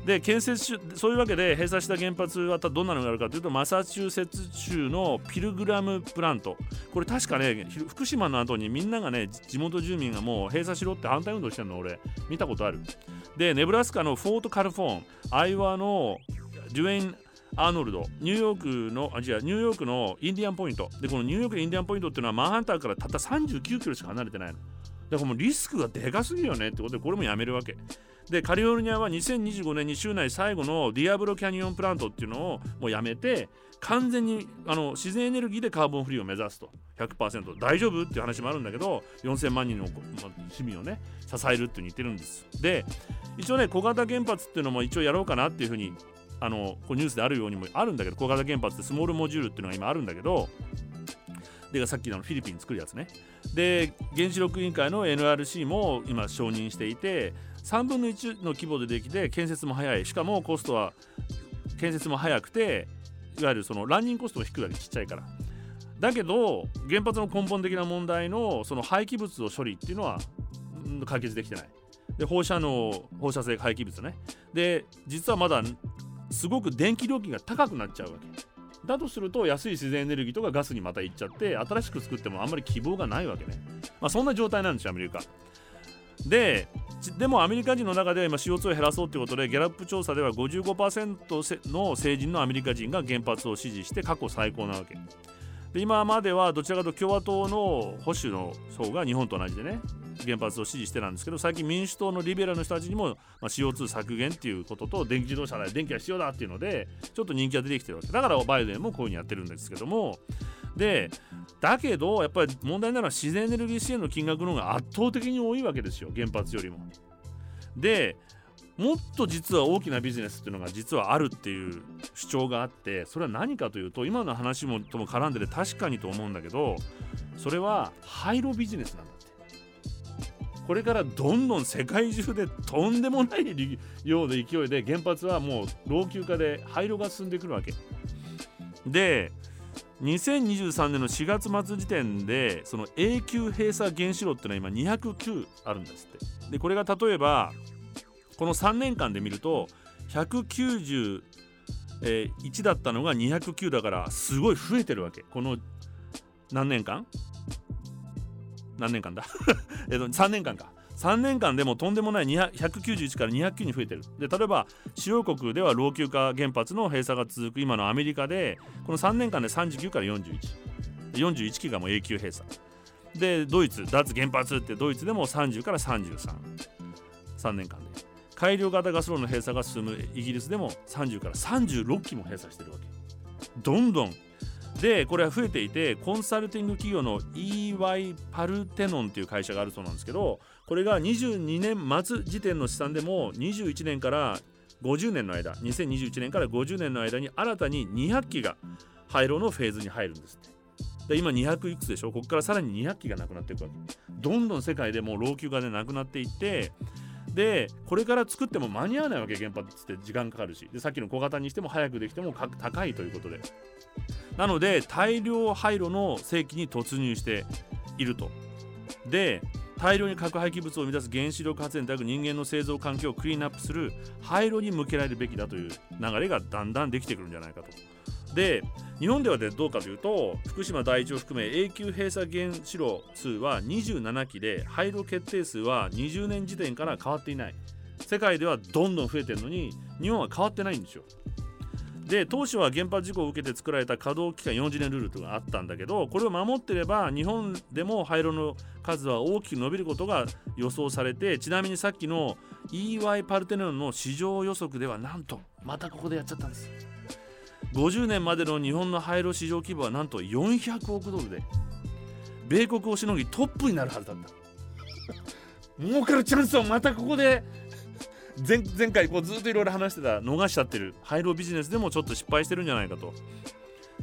で、建設中、そういうわけで閉鎖した原発はどんなのがあるかというと、マサチューセッツ州のピルグラムプラント、これ確かね、福島の後にみんながね、地元住民がもう閉鎖しろって反対運動してるの俺見たことある。で、ネブラスカのフォートカルフォン、アイワのデュエイン・アーノルド、ニューヨークのインディアンポイントで、このニューヨークのインディアンポイントっていうのはマンハッタンからたった39キロしか離れてないのだから、もうリスクがでかすぎるよねってことで、これもやめるわけで、カリフォルニアは2025年に州内最後のディアブロキャニオンプラントっていうのをもうやめて、完全に自然エネルギーでカーボンフリーを目指すと。 100% 大丈夫っていう話もあるんだけど、4000万人の市民をね支えるって言ってるんです。で、一応ね、小型原発っていうのも一応やろうかなっていうふうにニュースであるようにもあるんだけど、小型原発ってスモールモジュールっていうのが今あるんだけど、で、さっきのフィリピンに作るやつね。で、原子力委員会の NRC も今承認していて、3分の1の規模でできて、建設も早い、しかもコストは建設も早くて、いわゆるそのランニングコストが低いわけ、ちっちゃいから。だけど、原発の根本的な問題のその廃棄物を処理っていうのは解決できてない。で、放射性廃棄物ね。で、実はまだすごく電気料金が高くなっちゃうわけだとすると、安い自然エネルギーとかガスにまた行っちゃって、新しく作ってもあんまり希望がないわけね。そんな状態なんですよ、アメリカで。でもアメリカ人の中では今 CO2 を減らそうということで、ギャラップ調査では 55% の成人のアメリカ人が原発を支持して、過去最高なわけで、今まではどちらかというと共和党の保守の層が日本と同じでね、原発を支持してなんですけど、最近民主党のリベラルの人たちにも CO2 削減っていうことと、電気自動車だ、電気が必要だっていうので、ちょっと人気が出てきてるわけだから、バイデンもこういう風にやってるんですけども。で、だけどやっぱり問題なのは、自然エネルギー支援の金額の方が圧倒的に多いわけですよ、原発よりも。で、もっと実は大きなビジネスっていうのが実はあるっていう主張があって、それは何かというと、今の話もとも絡んでて確かにと思うんだけど、それは廃炉ビジネスなんだって。これからどんどん世界中でとんでもないような勢いで、原発はもう老朽化で廃炉が進んでくるわけで、2023年の4月末時点で、その永久閉鎖原子炉っていうのは今209あるんですって。で、これが例えばこの3年間で見ると、191だったのが209だから、すごい増えてるわけ、この何年間だ3年間か。3年間でもとんでもない191から209に増えてる。で、例えば主要国では老朽化原発の閉鎖が続く今のアメリカで、この3年間で39から41、41基がもう永久閉鎖で、ドイツ脱原発って、ドイツでも30から33、 3年間で改良型ガス炉の閉鎖が進むイギリスでも30から36基も閉鎖してるわけ。どんどんで、これは増えていて、コンサルティング企業の EY パルテノンという会社があるそうなんですけど、これが22年末時点の試算でも、21年から50年の間、2021年から50年の間に新たに200基が廃炉のフェーズに入るんですって。で、今200いくつでしょ、ここからさらに200基がなくなっていくわけ。どんどん世界でもう老朽化でなくなっていって、で、これから作っても間に合わないわけ、原発って時間かかるし、で、さっきの小型にしても早くできても高いということで、なので大量廃炉の世紀に突入していると。で、大量に核廃棄物を生み出す原子力発電である人間の製造環境をクリーンアップする廃炉に向けられるべきだという流れがだんだんできてくるんじゃないかとで、日本ではどうかというと、福島第一を含め永久閉鎖原子炉数は27基で、廃炉決定数は20年時点から変わっていない。世界ではどんどん増えてるのに、日本は変わってないんですよ。で、当初は原発事故を受けて作られた稼働期間40年ルールというのがあったんだけど、これを守っていれば日本でも廃炉の数は大きく伸びることが予想されて、ちなみにさっきの EY パルテノンの市場予測では、なんとまたここでやっちゃったんです。50年までの日本の廃炉市場規模はなんと400億ドルで、米国をしのぎトップになるはずだった。儲かるチャンスをまたここで、前回こうずっといろいろ話してた、逃しちゃってる廃炉ビジネスでもちょっと失敗してるんじゃないかと。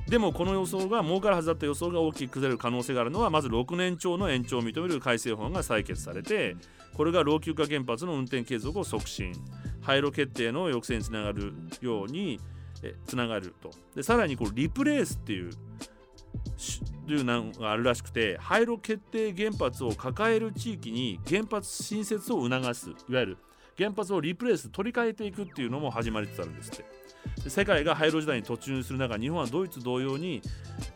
でもこの予想が、儲かるはずだった予想が大きく崩れる可能性があるのは、まず6年超の延長を認める改正法が採決されて、これが老朽化原発の運転継続を促進、廃炉決定の抑制につながるようにつながると。で、さらにこうリプレースっていうのがあるらしくて、廃炉決定原発を抱える地域に原発新設を促す、いわゆる原発をリプレース、取り替えていくっていうのも始まりつつあるんですって。世界が廃炉時代に突入する中、日本はドイツ同様に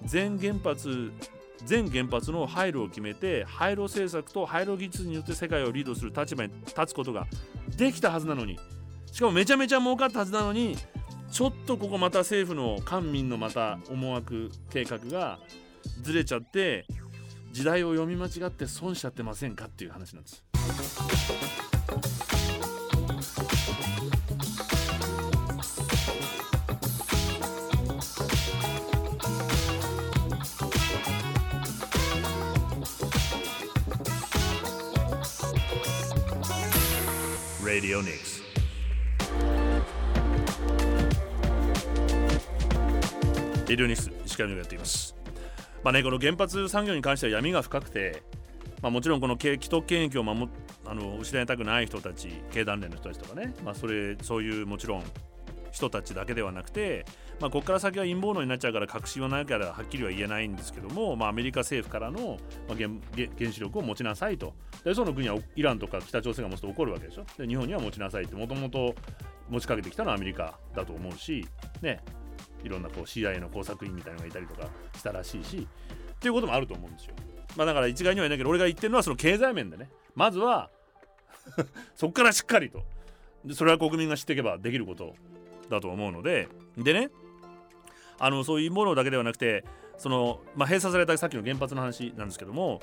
全原発の廃炉を決めて、廃炉政策と廃炉技術によって世界をリードする立場に立つことができたはずなのに、しかもめちゃめちゃ儲かったはずなのに、ちょっとここまた政府の官民のまた思惑、計画がずれちゃって、時代を読み間違って損しちゃってませんかっていう話なんです。レディオニクス。レディオニクス、石川美穂がやっています。この原発産業に関しては闇が深くて、もちろんこの既得権益を失いたくない人たち、経団連の人たちとかね、そういうもちろん人たちだけではなくて、ここから先は陰謀論になっちゃうから確信はないからはっきりは言えないんですけども、アメリカ政府からの原子力を持ちなさいと。で、その国はイランとか北朝鮮が持つと怒るわけでしょ。で、日本には持ちなさいって、もともと持ちかけてきたのはアメリカだと思うしね、いろんなこう CIA の工作員みたいなのがいたりとかしたらしいしっていうこともあると思うんですよ。だから一概には言えないけど、俺が言ってるのはその経済面でね、まずはそこからしっかりと、でそれは国民が知っていけばできることだと思うので、でね、そういうものだけではなくて、閉鎖されたさっきの原発の話なんですけども、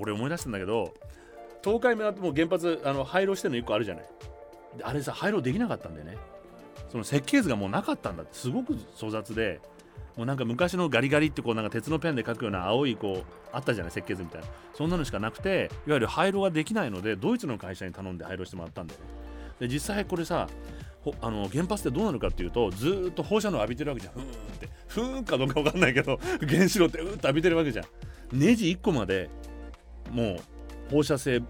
俺思い出したんだけど、東海目だってもう原発廃炉してるの1個あるじゃない。で、あれさ、廃炉できなかったんだよね。その設計図がもうなかったんだって。すごく粗雑で、もう昔のガリガリって鉄のペンで書くような青いあったじゃない、設計図みたいな、そんなのしかなくて、いわゆる廃炉ができないので、ドイツの会社に頼んで廃炉してもらったんだよね。で、実際これさ、原発ってどうなるかっていうと、ずっと放射能浴びてるわけじゃん。ふーんって、ふーんかどうか分かんないけど原子炉ってうーっと浴びてるわけじゃん。ネジ1個までもう放射性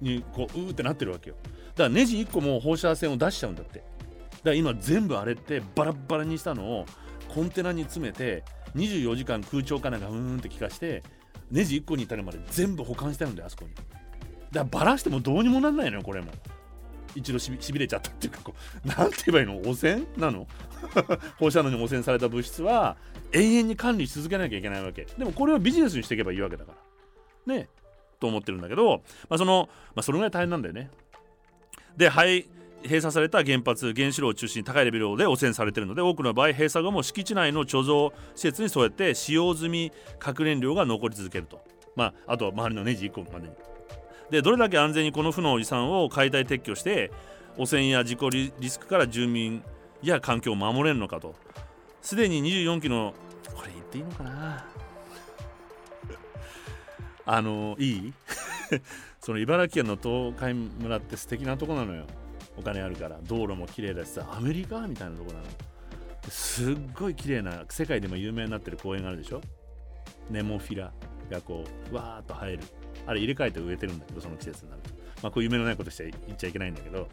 にうーってなってるわけよ。だからネジ1個も放射線を出しちゃうんだって。だから今全部あれってバラッバラにしたのをコンテナに詰めて、24時間空調かなんかうーんって効かして、ネジ1個に至るまで全部保管してあるんだよ、あそこに。だからバラしてもどうにもなんないのよ。これも一度しびれちゃったっていうか、なんて言えばいいの、汚染なの放射能に汚染された物質は永遠に管理し続けなきゃいけないわけでも、これをビジネスにしていけばいいわけだからね、と思ってるんだけど、それぐらい大変なんだよね。で、閉鎖された原子炉を中心に高いレベルで汚染されているので、多くの場合閉鎖後も敷地内の貯蔵施設にそうやって使用済み核燃料が残り続けると、あとは周りのネジ1個までに。で、どれだけ安全にこの負の遺産を解体撤去して汚染や事故リスクから住民や環境を守れるのかと。すでに24基の、これ言っていいのかな、その茨城県の東海村って素敵なとこなのよ。お金あるから、道路も綺麗だしさ、アメリカみたいなとこなの。すっごい綺麗な、世界でも有名になってる公園があるでしょ。ネモフィラがわーっと生える、あれ入れ替えて植えてるんだけど、その季節になると、こういう夢のないことして言っちゃいけないんだけど、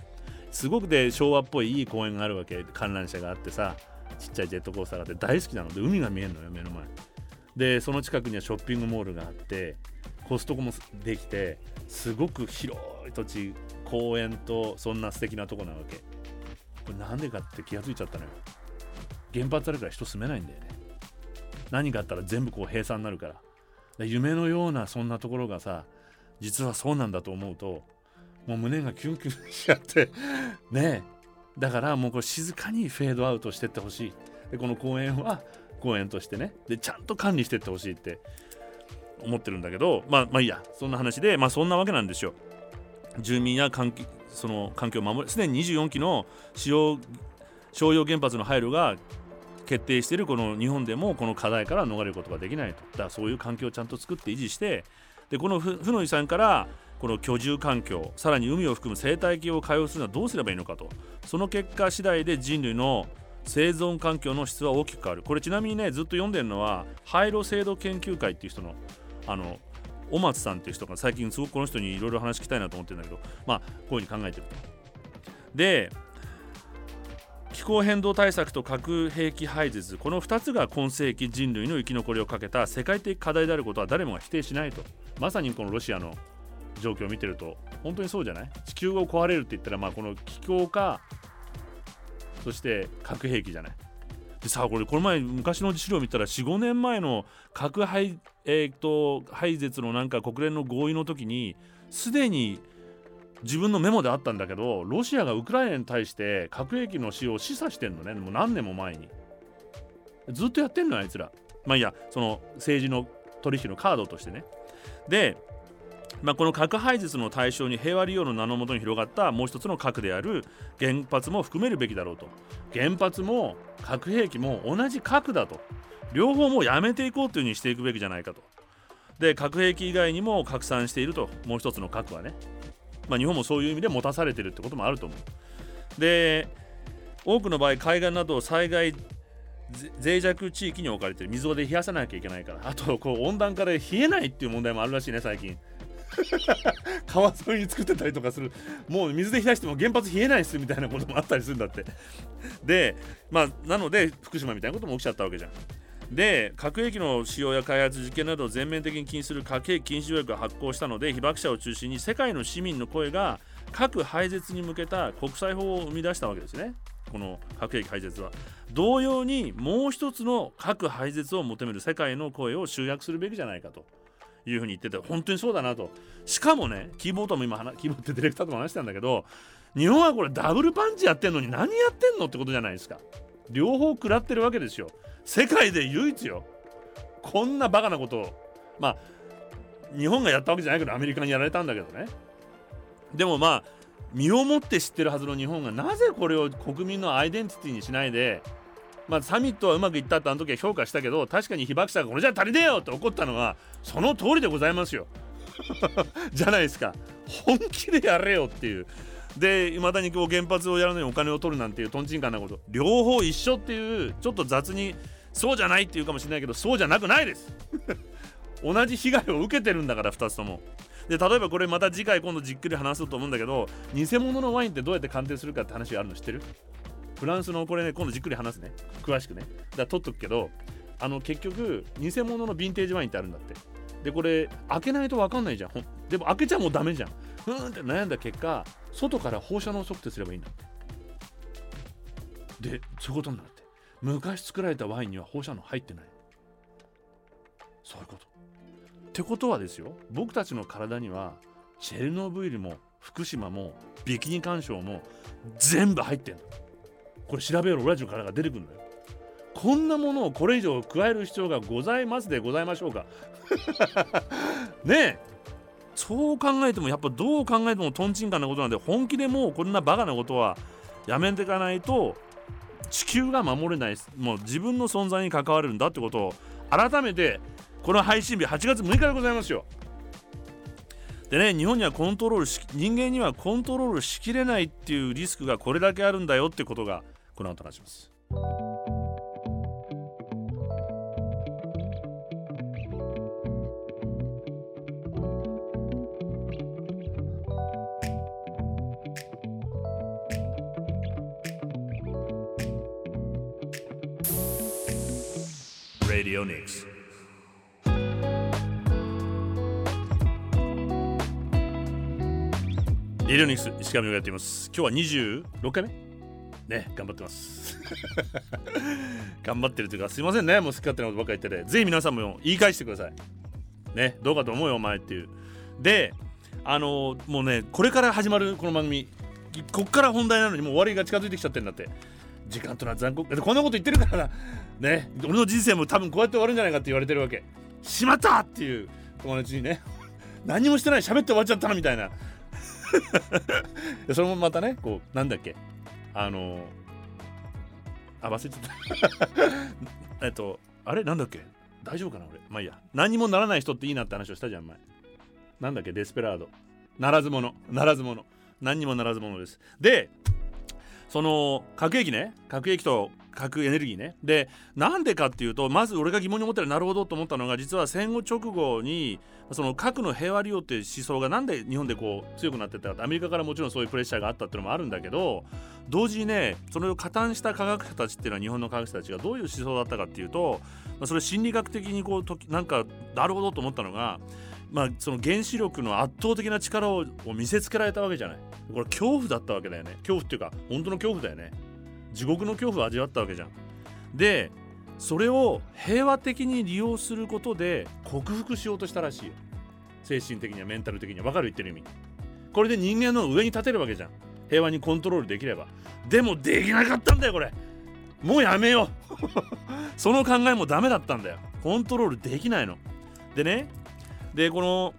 すごくで昭和っぽいいい公園があるわけ。観覧車があってさ、ちっちゃいジェットコースターがあって大好きなので、海が見えるのよ、目の前で。その近くにはショッピングモールがあって、コストコもできて、すごく広い土地、公園と、そんな素敵なとこなわけ。これなんでかって気がついちゃったのよ。原発あるから人住めないんだよね。何があったら全部こう閉鎖になるから。夢のようなそんなところがさ、実はそうなんだと思うともう胸がキュンキュンしちゃってねえ。だからもうこれ静かにフェードアウトしてってほしい。でこの公園は公園としてね、でちゃんと管理してってほしいって思ってるんだけど、まあいいや、そんな話で、まあそんなわけなんですよ。住民やその環境を守る、すでに24基の商用原発の廃炉が決定しているこの日本でもこの課題から逃れることができないと。だからそういう環境をちゃんと作って維持して、でこの負の遺産からこの居住環境、さらに海を含む生態系を解放するのはどうすればいいのかと。その結果次第で人類の生存環境の質は大きく変わる。これちなみにね、ずっと読んでるのは廃炉制度研究会っていう人の小松さんっていう人が、最近すごくこの人にいろいろ話聞きたいなと思ってるんだけど、まあこういうふうに考えてると。で、気候変動対策と核兵器廃絶、この2つが今世紀人類の生き残りをかけた世界的課題であることは誰もが否定しないと。まさにこのロシアの状況を見てると本当にそうじゃない？地球を壊れるって言ったら、まあこの気候か、そして核兵器じゃない。でさ、この前昔の資料見たら 4,5 年前の核廃絶のなんか国連の合意の時にすでに自分のメモであったんだけど、ロシアがウクライナに対して核兵器の使用を示唆してんのね。もう何年も前にずっとやってんのあいつら。まあいいや、その政治の取引のカードとしてね。でまあ、この核廃絶の対象に平和利用の名のもとに広がったもう一つの核である原発も含めるべきだろうと。原発も核兵器も同じ核だと、両方もうやめていこうというふうにしていくべきじゃないかと。で核兵器以外にも拡散していると、もう一つの核はね、まあ、日本もそういう意味で持たされているってこともあると思う。で多くの場合海岸など災害脆弱地域に置かれている。水で冷やさなきゃいけないから、あとこう温暖化で冷えないっていう問題もあるらしいね最近川沿いに作ってたりとかする。もう水で冷やしても原発冷えないっすみたいなこともあったりするんだって。でまあなので福島みたいなことも起きちゃったわけじゃん。で核兵器の使用や開発、実験などを全面的に禁止する核兵器禁止条約が発効したので、被爆者を中心に世界の市民の声が核廃絶に向けた国際法を生み出したわけですね。この核兵器廃絶は同様にもう一つの核廃絶を求める世界の声を集約するべきじゃないかというふうに言ってて、本当にそうだなと。しかもね、キーボードも今キーボードってディレクターとも話したんだけど、日本はこれダブルパンチやってんのに何やってんのってことじゃないですか。両方食らってるわけですよ、世界で唯一よ。こんなバカなことを、まあ日本がやったわけじゃないけどアメリカにやられたんだけどね。でもまあ身をもって知ってるはずの日本がなぜこれを国民のアイデンティティにしないで、まあ、サミットはうまくいったってあの時は評価したけど、確かに被爆者がこれじゃ足りねえよって怒ったのはその通りでございますよじゃないですか。本気でやれよっていう。でいまだにこう原発をやるのにお金を取るなんていうとんちんかんなこと、両方一緒っていう、ちょっと雑にそうじゃないっていうかもしれないけど、そうじゃなくないです同じ被害を受けてるんだから2つとも。で例えばこれまた次回今度じっくり話そうと思うんだけど、偽物のワインってどうやって鑑定するかって話があるの知ってる？フランスのこれね、今度じっくり話すね、詳しくね。だ取っとくけど、結局偽物のヴィンテージワインってあるんだって。でこれ開けないと分かんないじゃん。でも開けちゃもうダメじゃん。ふーんって悩んだ結果、外から放射能測定すればいいんだって。でそういうことになって、昔作られたワインには放射能入ってない。そういうことってことはですよ、僕たちの体にはチェルノブイリも福島もビキニ環礁も全部入ってんの。これ調べよう、ラジオからが出てくるんだよ。こんなものをこれ以上加える必要がございますでございましょうかねえ、そう考えてもやっぱどう考えてもとんちんかんなことなんで、本気でもうこんなバカなことはやめていかないと地球が守れない、もう自分の存在に関わるんだってことを改めて、この配信日8月6日でございますよ。でね、日本には人間にはコントロールしきれないっていうリスクがこれだけあるんだよってことがこの後話します。レディオニクス。レディオニクス石川美穂がやっています。今日は26回目ね、頑張ってます頑張ってるというかすいませんね、もう好き勝手なことばっかり言ってて、ぜひ皆さんも言い返してくださいね、どうかと思うよお前っていう。でもうね、これから始まるこの番組、こっから本題なのにもう終わりが近づいてきちゃってるんだって。時間とのは残酷、こんなこと言ってるからな、ね、俺の人生も多分こうやって終わるんじゃないかって言われてるわけ。しまったっていう友達にね何もしてない喋って終わっちゃったなみたいなそれもまたね、こうなんだっけ、忘れちゃったあれなんだっけ、大丈夫かな俺、まあいいや。何もならない人っていいなって話をしたじゃん前。なんだっけ、デスペラード、ならず者、何にもならず者です。でその核兵器ね、核兵器と核エネルギーね。でなんでかっていうと、まず俺が疑問に思ったらなるほどと思ったのが、実は戦後直後にその核の平和利用っていう思想がなんで日本でこう強くなってったか、アメリカからもちろんそういうプレッシャーがあったっていうのもあるんだけど、同時にねそれを加担した科学者たちっていうのは、日本の科学者たちがどういう思想だったかっていうと、それ心理学的にこうなんかなるほどと思ったのが、その原子力の圧倒的な力を見せつけられたわけじゃない。これ恐怖だったわけだよね。恐怖っていうか本当の恐怖だよね。地獄の恐怖を味わったわけじゃん。でそれを平和的に利用することで克服しようとしたらしいよ。精神的にはメンタル的には、分かる言ってる意味。これで人間の上に立てるわけじゃん、平和にコントロールできれば。でもできなかったんだよこれ。もうやめようその考えもダメだったんだよ、コントロールできないのでね。でこの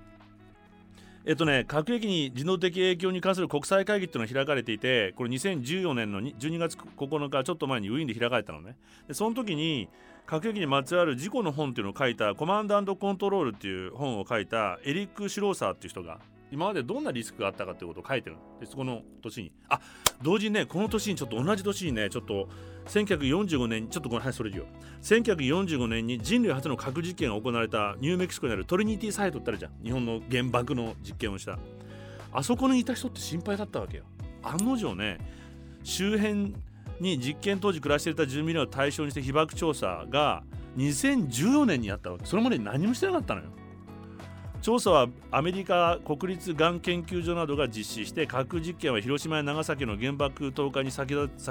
核兵器に人道的影響に関する国際会議っていうのが開かれていて、これ2014年の12月9日ちょっと前にウィーンで開かれたのね。でその時に核兵器にまつわる事故の本っていうのを書いた、コマンド&コントロールっていう本を書いたエリック・シュローサーっていう人が、今までどんなリスクがあったかっていうことを書いてるんです。この年に同時にね、この年にちょっと同じ年にね、ちょっと1945年ちょっとごめんなさい、それ以上1945年に人類初の核実験が行われたニューメキシコにあるトリニティサイトってあるじゃん、日本の原爆の実験をした。あそこにいた人って心配だったわけよ。案の定ね、周辺に実験当時暮らしていた住民らを対象にして被爆調査が2014年にあったわけ。それまで何もしてなかったのよ。調査はアメリカ国立がん研究所などが実施して、核実験は広島や長崎の原爆投下に先立つ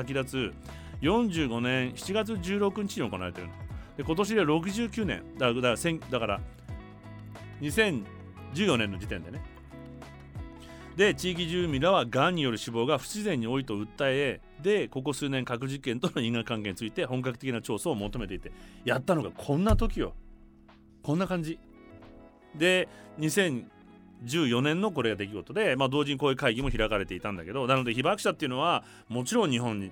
45年7月16日に行われている。で今年で69年だから2014年の時点でね。で地域住民らはがんによる死亡が不自然に多いと訴え、でここ数年核実験との因果関係について本格的な調査を求めていて、やったのがこんな時よ、こんな感じで2014年のこれが出来事で、同時にこういう会議も開かれていたんだけど、なので被爆者っていうのはもちろん日本に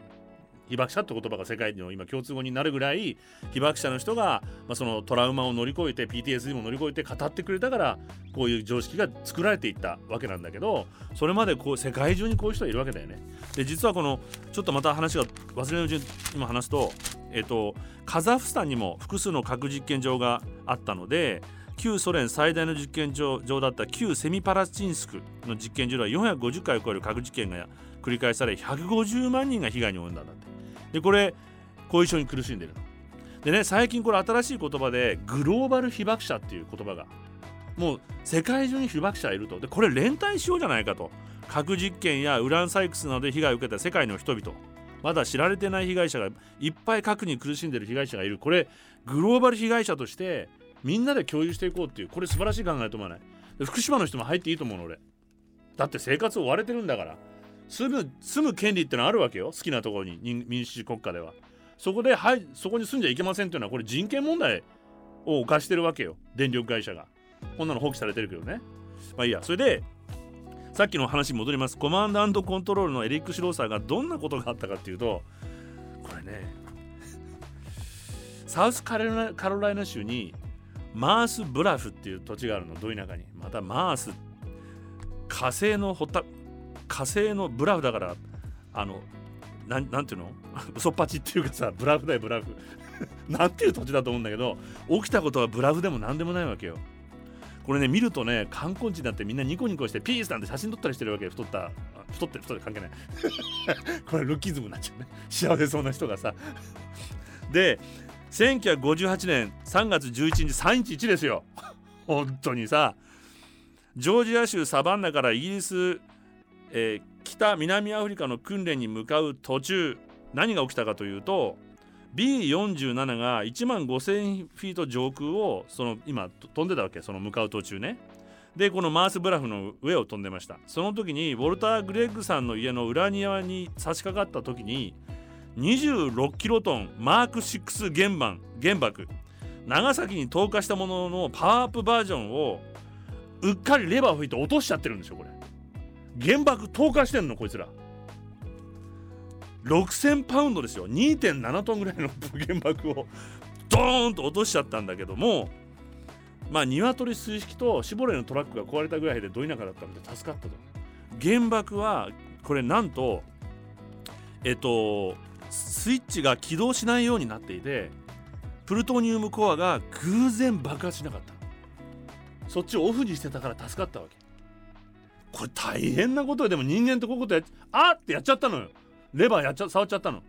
被爆者って言葉が世界の今共通語になるぐらい、被爆者の人が、そのトラウマを乗り越えて PTSD も乗り越えて語ってくれたから、こういう常識が作られていったわけなんだけど、それまでこう世界中にこういう人がいるわけだよね。で実はこのちょっとまた話が忘れるうちに今話すと、カザフスタンにも複数の核実験場があったので、旧ソ連最大の実験場だった旧セミパラチンスクの実験場では450回を超える核実験が繰り返され、150万人が被害に及んだんだって。でこれ後遺症に苦しんでるでね、最近これ新しい言葉でグローバル被爆者っていう言葉が、もう世界中に被爆者いると。でこれ連帯しようじゃないかと。核実験やウラン採掘などで被害を受けた世界の人々、まだ知られてない被害者がいっぱい、核に苦しんでる被害者がいる。これグローバル被害者としてみんなで共有していこうっていう、これ素晴らしい考えと思わない？福島の人も入っていいと思うの俺。だって生活を追われてるんだから、住む権利ってのはあるわけよ、好きなところに。民主主義国家ではそこで、そこに住んじゃいけませんっていうのは、これ人権問題を犯してるわけよ、電力会社が。こんなの放棄されてるけどね、いいや。それでさっきの話に戻ります。コマンド&コントロールのエリック・シローサーがどんなことがあったかっていうと、これねサウスカロライナ州にマースブラフっていう土地があるの、ど田舎に。またマース、火星のブラフだから、なんていうの、嘘っぱちっていうかさ、ブラフだよブラフなんていう土地だと思うんだけど、起きたことはブラフでもなんでもないわけよ。これね見るとね、観光地だってみんなニコニコしてピースなんて写真撮ったりしてるわけよ。太って関係ないこれルッキズムになっちゃうね、幸せそうな人がさで1958年3月11日、311ですよ本当にさ、ジョージア州サバンナからイギリス、北南アフリカの訓練に向かう途中、何が起きたかというと、 B47 が15,000 フィート上空をその今飛んでたわけ、その向かう途中ね。でこのマースブラフの上を飛んでました。その時にウォルター・グレッグさんの家の裏庭に差し掛かった時に26キロトンマーク6原爆、長崎に投下したもののパワーアップバージョンをうっかりレバーを吹いて落としちゃってるんですよ。これ原爆投下してんのこいつら。6000パウンドですよ。 2.7 トンぐらいの原爆をドーンと落としちゃったんだけども、まあ鶏数匹とシボレーのトラックが壊れたぐらいでど田舎だったので助かったと。原爆はこれなんとスイッチが起動しないようになっていて、プルトニウムコアが偶然爆発しなかった。そっちをオフにしてたから助かったわけ。これ大変なことよ。でも人間ってこういうことやっちゃったのよ。レバー触っちゃったの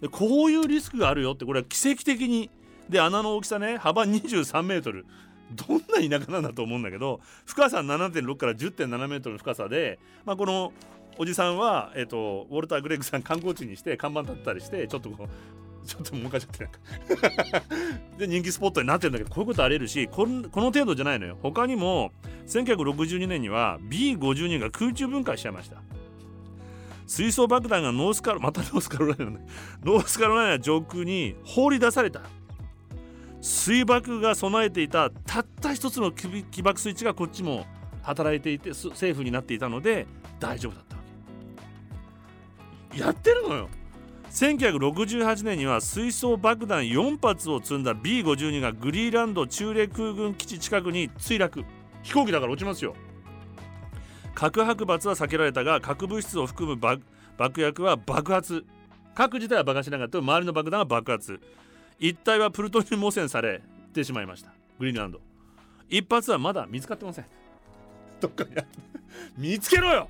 で、こういうリスクがあるよって。これは奇跡的にで、穴の大きさね、幅23メートル、どんな田舎なんだと思うんだけど、深さ 7.6 から 10.7 メートルの深さで、まあ、このおじさんは、ウォルター・グレッグさん観光地にして看板立ったりして、ちょっともう一回ちゃってなんかで人気スポットになってるんだけど、こういうことあり得るし、この程度じゃないのよ。他にも1962年には B52 が空中分解しちゃいました。水素爆弾がノースカロライナ上空に放り出された。水爆が備えていたたった一つの起爆スイッチがこっちも働いていてセーフになっていたので大丈夫だったわけ。やってるのよ。1968年には水素爆弾4発を積んだ B52 がグリーランド中米空軍基地近くに墜落。飛行機だから落ちますよ。核爆発は避けられたが、核物質を含む爆薬は爆発。核自体は爆発しなかった。周りの爆弾は爆発。一体はプルトニウム汚染されてしまいました。グリーンランド一発はまだ見つかってません。どっかに見つけろよ。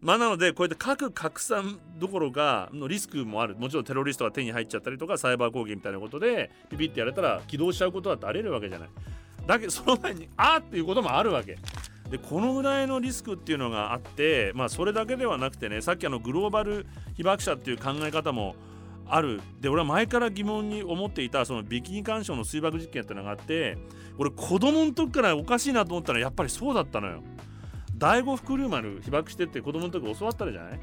まあなのでこうやって核拡散どころかのリスクもある。もちろんテロリストが手に入っちゃったりとか、サイバー攻撃みたいなことでピピってやれたら起動しちゃうことだってあり得るわけじゃない。だけどその前にっていうこともあるわけで、このぐらいのリスクっていうのがあって、まあそれだけではなくてね、さっきグローバル被爆者っていう考え方もある。で俺は前から疑問に思っていたそのビキニ環礁の水爆実験ってのがあって、俺子供の時からおかしいなと思ったのはやっぱりそうだったのよ。第5福竜丸被爆してって子供の時教わったらじゃない、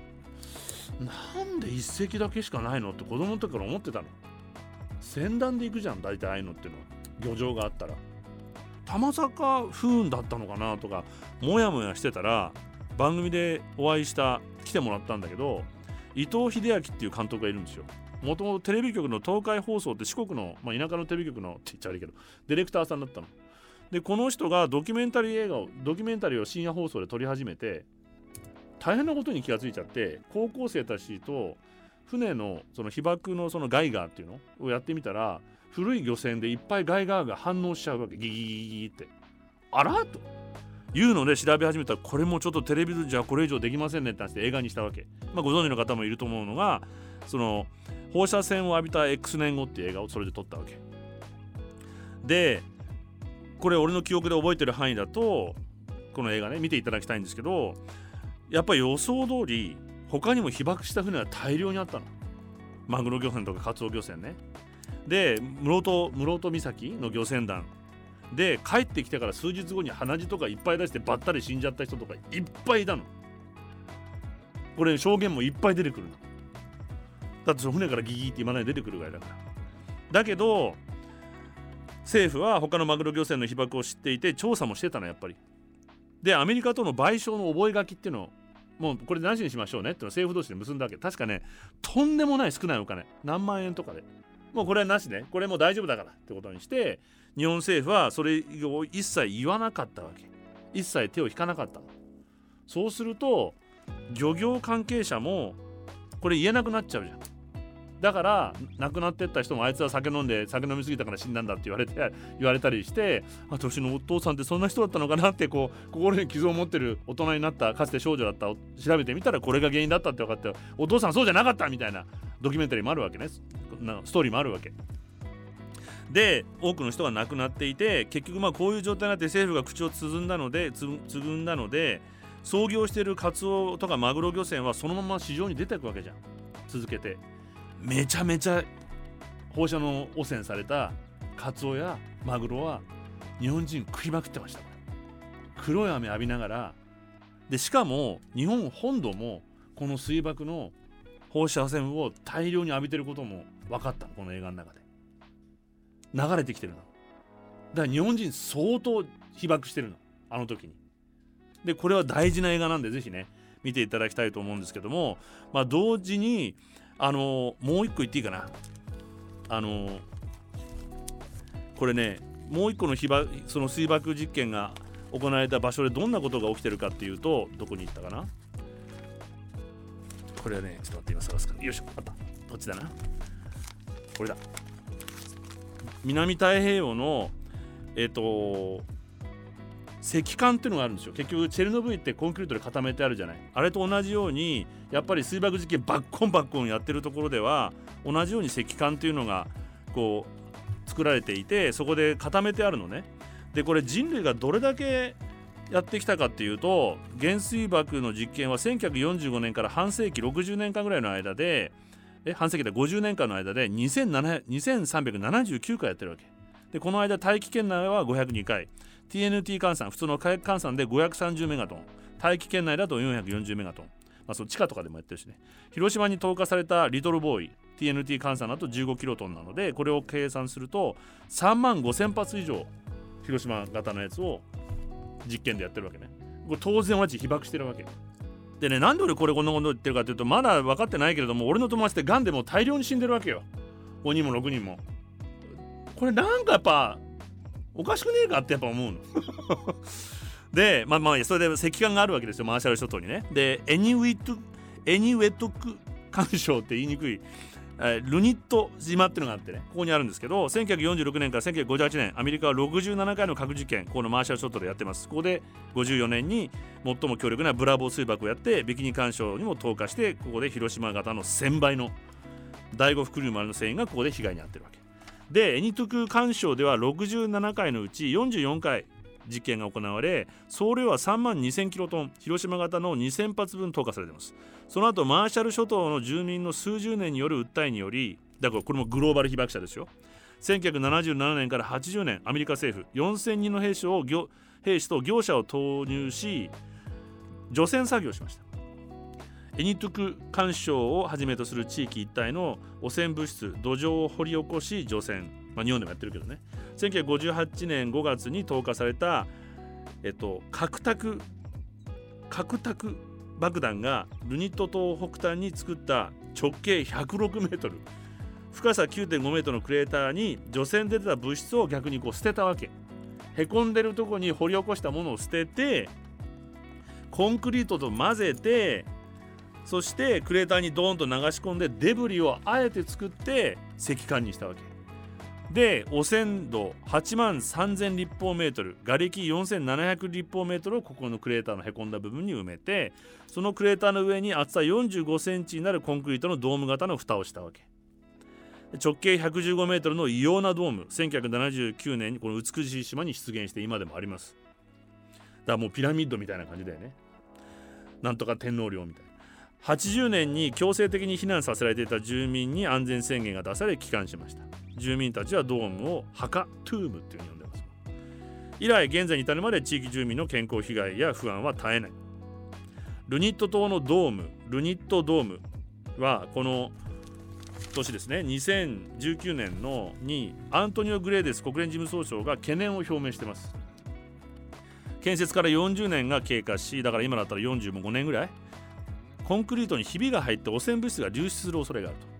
なんで一隻だけしかないのって子供の時から思ってたの。船団で行くじゃん大体ああいうのってのは、漁場があったら。玉坂不運だったのかなとかもやもやしてたら、番組でお会いした来てもらったんだけど、伊藤英明っていう監督がいるんですよ。もともとテレビ局の東海放送って四国の、まあ、田舎のテレビ局のって言っちゃ悪いけどディレクターさんだったので、この人がドキュメンタリーを深夜放送で撮り始めて大変なことに気がついちゃって、高校生たちと船のその被爆のそのガイガーっていうのをやってみたら、古い漁船でいっぱいガイガーが反応しちゃうわけ。ギギギギギって、あらというので調べ始めたら、これもちょっとテレビじゃこれ以上できませんねって話で映画にしたわけ。まあ、ご存知の方もいると思うのが、その放射線を浴びた X 年後っていう映画をそれで撮ったわけで、これ俺の記憶で覚えてる範囲だとこの映画ね、見ていただきたいんですけど、やっぱり予想通り他にも被爆した船が大量にあったの。マグロ漁船とかカツオ漁船ね。で室戸岬の漁船団で帰ってきてから数日後に鼻血とかいっぱい出してばったり死んじゃった人とかいっぱいいたの。これ証言もいっぱい出てくるの。だってその船からギギって今まで出てくるぐらいだから。だけど政府は他のマグロ漁船の被爆を知っていて調査もしてたのやっぱり。でアメリカとの賠償の覚書っていうのをもうこれでなしにしましょうねっての政府同士で結んだわけ。確かね、とんでもない少ないお金、何万円とかでもうこれはなしね、これもう大丈夫だからってことにして、日本政府はそれを一切言わなかったわけ。一切手を引かなかった。そうすると漁業関係者もこれ言えなくなっちゃうじゃん。だから亡くなってった人も、あいつは酒飲みすぎたから死んだんだって言われたりして、私のお父さんってそんな人だったのかなってこう心に傷を持ってる大人になった、かつて少女だった、調べてみたらこれが原因だったって分かって、お父さんそうじゃなかったみたいなドキュメンタリーもあるわけね、ストーリーもあるわけで、多くの人が亡くなっていて、結局まあこういう状態になって政府が口をつぐんだので操業しているカツオとかマグロ漁船はそのまま市場に出ていくわけじゃん。続けてめちゃめちゃ放射能汚染されたカツオやマグロは日本人食いまくってました。黒い雨浴びながらで、しかも日本本土もこの水爆の放射線を大量に浴びてることも分かった。この映画の中で流れてきてるのだから日本人相当被爆してるの、あの時に。でこれは大事な映画なんでぜひね見ていただきたいと思うんですけども、まあ、同時にもう一個言っていいかな、これねもう一個のその水爆実験が行われた場所でどんなことが起きてるかっていうと、どこに行ったかな、これはねちょっと待って今探すから、よいしょあった、こっちだな、これだ。南太平洋の石棺っていうのがあるんですよ。結局チェルノブイリってコンクリートで固めてあるじゃない。あれと同じようにやっぱり水爆実験バッコンバッコンやってるところでは同じように石棺っていうのがこう作られていて、そこで固めてあるのね。でこれ人類がどれだけやってきたかっていうと、原水爆の実験は1945年から半世紀60年間ぐらいの間で半世紀で50年間の間で2379回やってるわけで、この間大気圏内は502回 TNT 換算、普通の火薬換算で530メガトン、大気圏内だと440メガトン、まあ、その地下とかでもやってるしね。広島に投下されたリトルボーイ TNT 換算だと15キロトンなので、これを計算すると35,000発以上広島型のやつを実験でやってるわけね。これ当然同じ被爆してるわけでね。なんで俺こんなこと言ってるかというと、まだ分かってないけれども俺の友達ってがんでもう大量に死んでるわけよ。5人も6人も。これなんかやっぱおかしくねえかってやっぱ思うのでまあそれで石棺があるわけですよ、マーシャル諸島にね。でエニウェット干渉って言いにくいルニット島っていうのがあってね、ここにあるんですけど、1946年から1958年アメリカは67回の核実験、このマーシャル諸島でやってます。ここで54年に最も強力なブラボー水爆をやって、ビキニ環礁にも投下して、ここで広島型の1000倍の第5福竜丸の船員がここで被害に遭ってるわけで、エニトク環礁では67回のうち44回実験が行われ、総量は32,000キロトン、広島型の2000発分投下されています。その後マーシャル諸島の住民の数十年による訴えにより、だからこれもグローバル被爆者ですよ、1977年から80年アメリカ政府4000人の兵士と業者を投入し除染作業しました。エニトゥク環礁をはじめとする地域一帯の汚染物質土壌を掘り起こし除染、まあ、日本でもやってるけどね。1958年5月に投下された、核爆弾がルニット島北端に作った直径106メートル深さ 9.5 メートルのクレーターに除染で出た物質を逆にこう捨てたわけ。へこんでるとこに掘り起こしたものを捨ててコンクリートと混ぜて、そしてクレーターにドーンと流し込んでデブリをあえて作って石棺にしたわけで、汚染度83,000立方メートル、瓦礫4,700立方メートルをここのクレーターのへこんだ部分に埋めて、そのクレーターの上に厚さ45センチになるコンクリートのドーム型の蓋をしたわけ。直径115メートルの異様なドーム、1979年にこの美しい島に出現して今でもあります。だからもうピラミッドみたいな感じだよね、なんとか天皇陵みたいな。80年に強制的に避難させられていた住民に安全宣言が出され帰還しました。住民たちはドームを墓トゥームっていうふうに呼んでます。以来現在に至るまで地域住民の健康被害や不安は絶えない。ルニット島のドーム、ルニットドームはこの年ですね、2019年のにアントニオ・グレーデス国連事務総長が懸念を表明しています。建設から40年が経過し、だから今だったら45年ぐらいコンクリートにひびが入って汚染物質が流出する恐れがあると。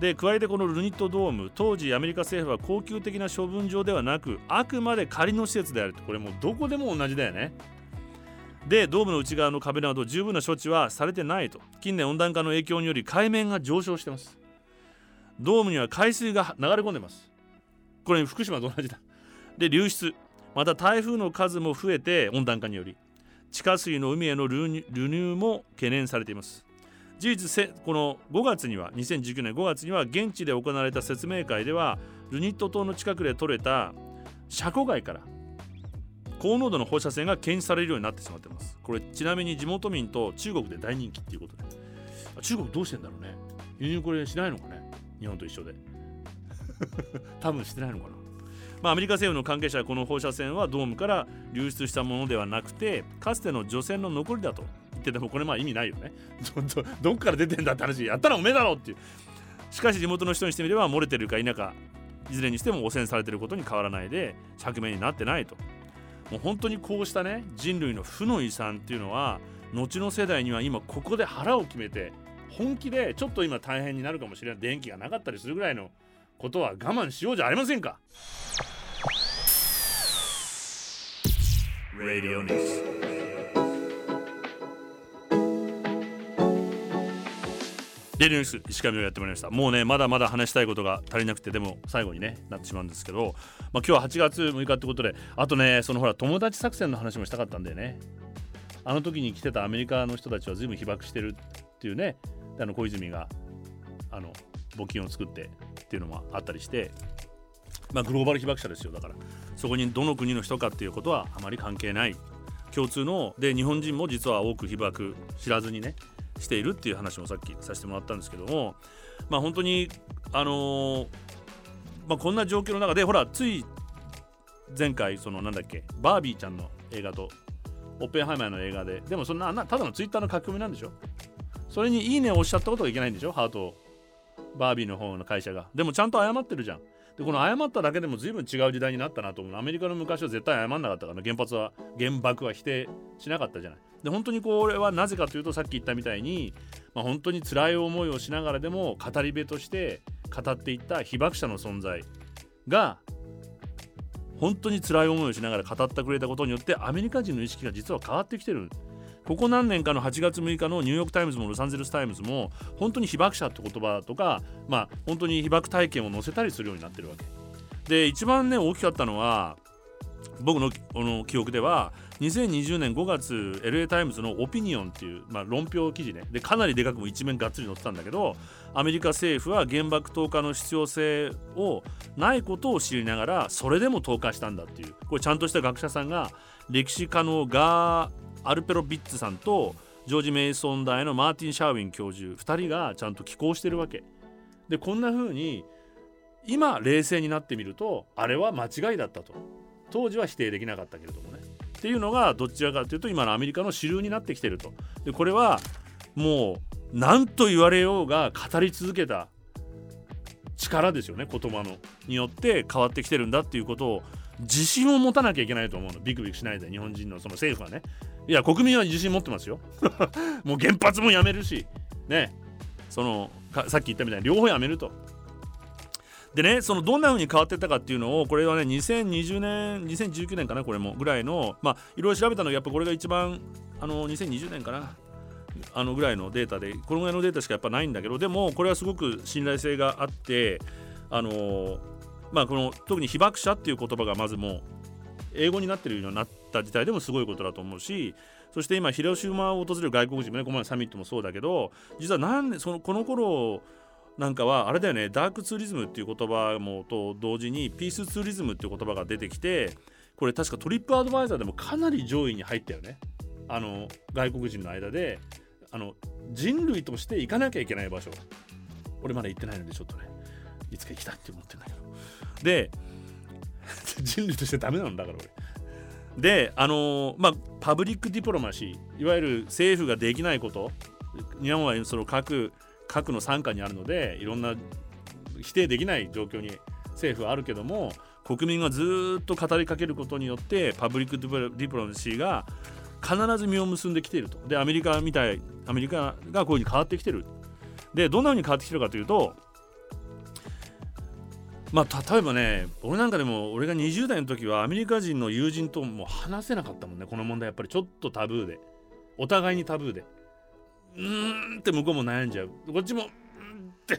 で加えてこのルニットドーム、当時アメリカ政府は恒久的な処分場ではなくあくまで仮の施設であると。これもうどこでも同じだよね。でドームの内側の壁など十分な処置はされてないと。近年温暖化の影響により海面が上昇してます。ドームには海水が流れ込んでます。これ福島と同じだ。で流出、また台風の数も増えて温暖化により地下水の海への流入も懸念されています。事実この2019年5月には現地で行われた説明会ではルニット島の近くで採れた車庫外から高濃度の放射線が検出されるようになってしまっています。これちなみに地元民と中国で大人気っていうことで、中国どうしてんだろうね。輸入これしないのかね、日本と一緒で多分してないのかな。まあ、アメリカ政府の関係者はこの放射線はドームから流出したものではなくてかつての除染の残りだと言っててもこれまあ意味ないよねどっから出てんだって話、やったらおめえだろっていう。しかし地元の人にしてみれば漏れてるか否かいずれにしても汚染されてることに変わらないで釈明になってないと。もう本当にこうしたね人類の負の遺産っていうのは後の世代には今ここで腹を決めて本気でちょっと今大変になるかもしれない、電気がなかったりするぐらいのことは我慢しようじゃありませんか。レディオニクス。レディオニクス石上をやってまいりました。もうねまだまだ話したいことが足りなくてでも最後にねなってしまうんですけど、まあ、今日は8月6日ってことで、あとねそのほら友達作戦の話もしたかったんだよね。あの時に来てたアメリカの人たちは随分被爆してるっていうね、小泉が募金を作ってっていうのもあったりして、まあ、グローバル被爆者ですよ。だからそこにどの国の人かっていうことはあまり関係ない共通ので、日本人も実は多く被爆知らずにねしているっていう話もさっきさせてもらったんですけども、まあ本当にこんな状況の中でほらつい前回バービーちゃんの映画とオッペンハイマーの映画で、でもそんなただのツイッターの書き込みなんでしょ、それにいいねをおっしゃったことがいけないんでしょ、ハートをバービーの方の会社が。でもちゃんと謝ってるじゃん。でこの謝っただけでも随分違う時代になったなと思う。アメリカの昔は絶対謝んなかったから、原爆は否定しなかったじゃない。で本当にこれはなぜかというとさっき言ったみたいに、まあ、本当に辛い思いをしながらでも語り部として語っていった被爆者の存在が本当に辛い思いをしながら語ってくれたことによってアメリカ人の意識が実は変わってきてる。ここ何年かの8月6日のニューヨークタイムズもロサンゼルスタイムズも本当に被爆者って言葉とか、まあ、本当に被爆体験を載せたりするようになってるわけで、一番ね大きかったのは僕の記憶では2020年5月 LA タイムズのオピニオンっていう、まあ、論評記事ねでかなりでかくも一面がっつり載ってたんだけど、アメリカ政府は原爆投下の必要性をないことを知りながらそれでも投下したんだっていう、これちゃんとした学者さんが歴史家のアルペロビッツさんとジョージ・メイソン大のマーティン・シャーウィン教授2人がちゃんと寄稿してるわけで、こんな風に今冷静になってみるとあれは間違いだったと当時は否定できなかったけれどもねっていうのがどちらかというと今のアメリカの主流になってきてると。でこれはもう何と言われようが語り続けた力ですよね、言葉のによって変わってきてるんだっていうことを自信を持たなきゃいけないと思うの。ビクビクしないで日本人のその政府はね、いや国民は自信持ってますよもう原発もやめるしね、さっき言ったみたいに両方やめると。でねどんな風に変わっていったかっていうのをこれはね2019年かなこれもぐらいのまあいろいろ調べたのがやっぱこれが一番2020年かなぐらいのデータでこのぐらいのデータしかやっぱないんだけど、でもこれはすごく信頼性があって特に被爆者っていう言葉がまずもう英語になってるようになった自体でもすごいことだと思うし、そして今広島を訪れる外国人もねこの前のサミットもそうだけど、実はこの頃なんかはあれだよね、ダークツーリズムっていう言葉もと同時にピースツーリズムっていう言葉が出てきて、これ確かトリップアドバイザーでもかなり上位に入ったよね、外国人の間で人類として行かなきゃいけない場所、俺まだ行ってないのでちょっとねいつか行きたいって思ってんだけどで人類としてダメなんだから俺でパブリックディプロマシー、いわゆる政府ができないこと、日本は核の傘下にあるのでいろんな否定できない状況に政府はあるけども、国民がずっと語りかけることによってパブリックディプロマシーが必ず実を結んできていると。でアメリカがこういう風に変わってきてる。でどんな風に変わってきてるかというと、まあ、例えばね俺なんかでも俺が20代の時はアメリカ人の友人とも話せなかったもんね、この問題やっぱりちょっとタブーでお互いにタブーでって向こうも悩んじゃう、こっちもって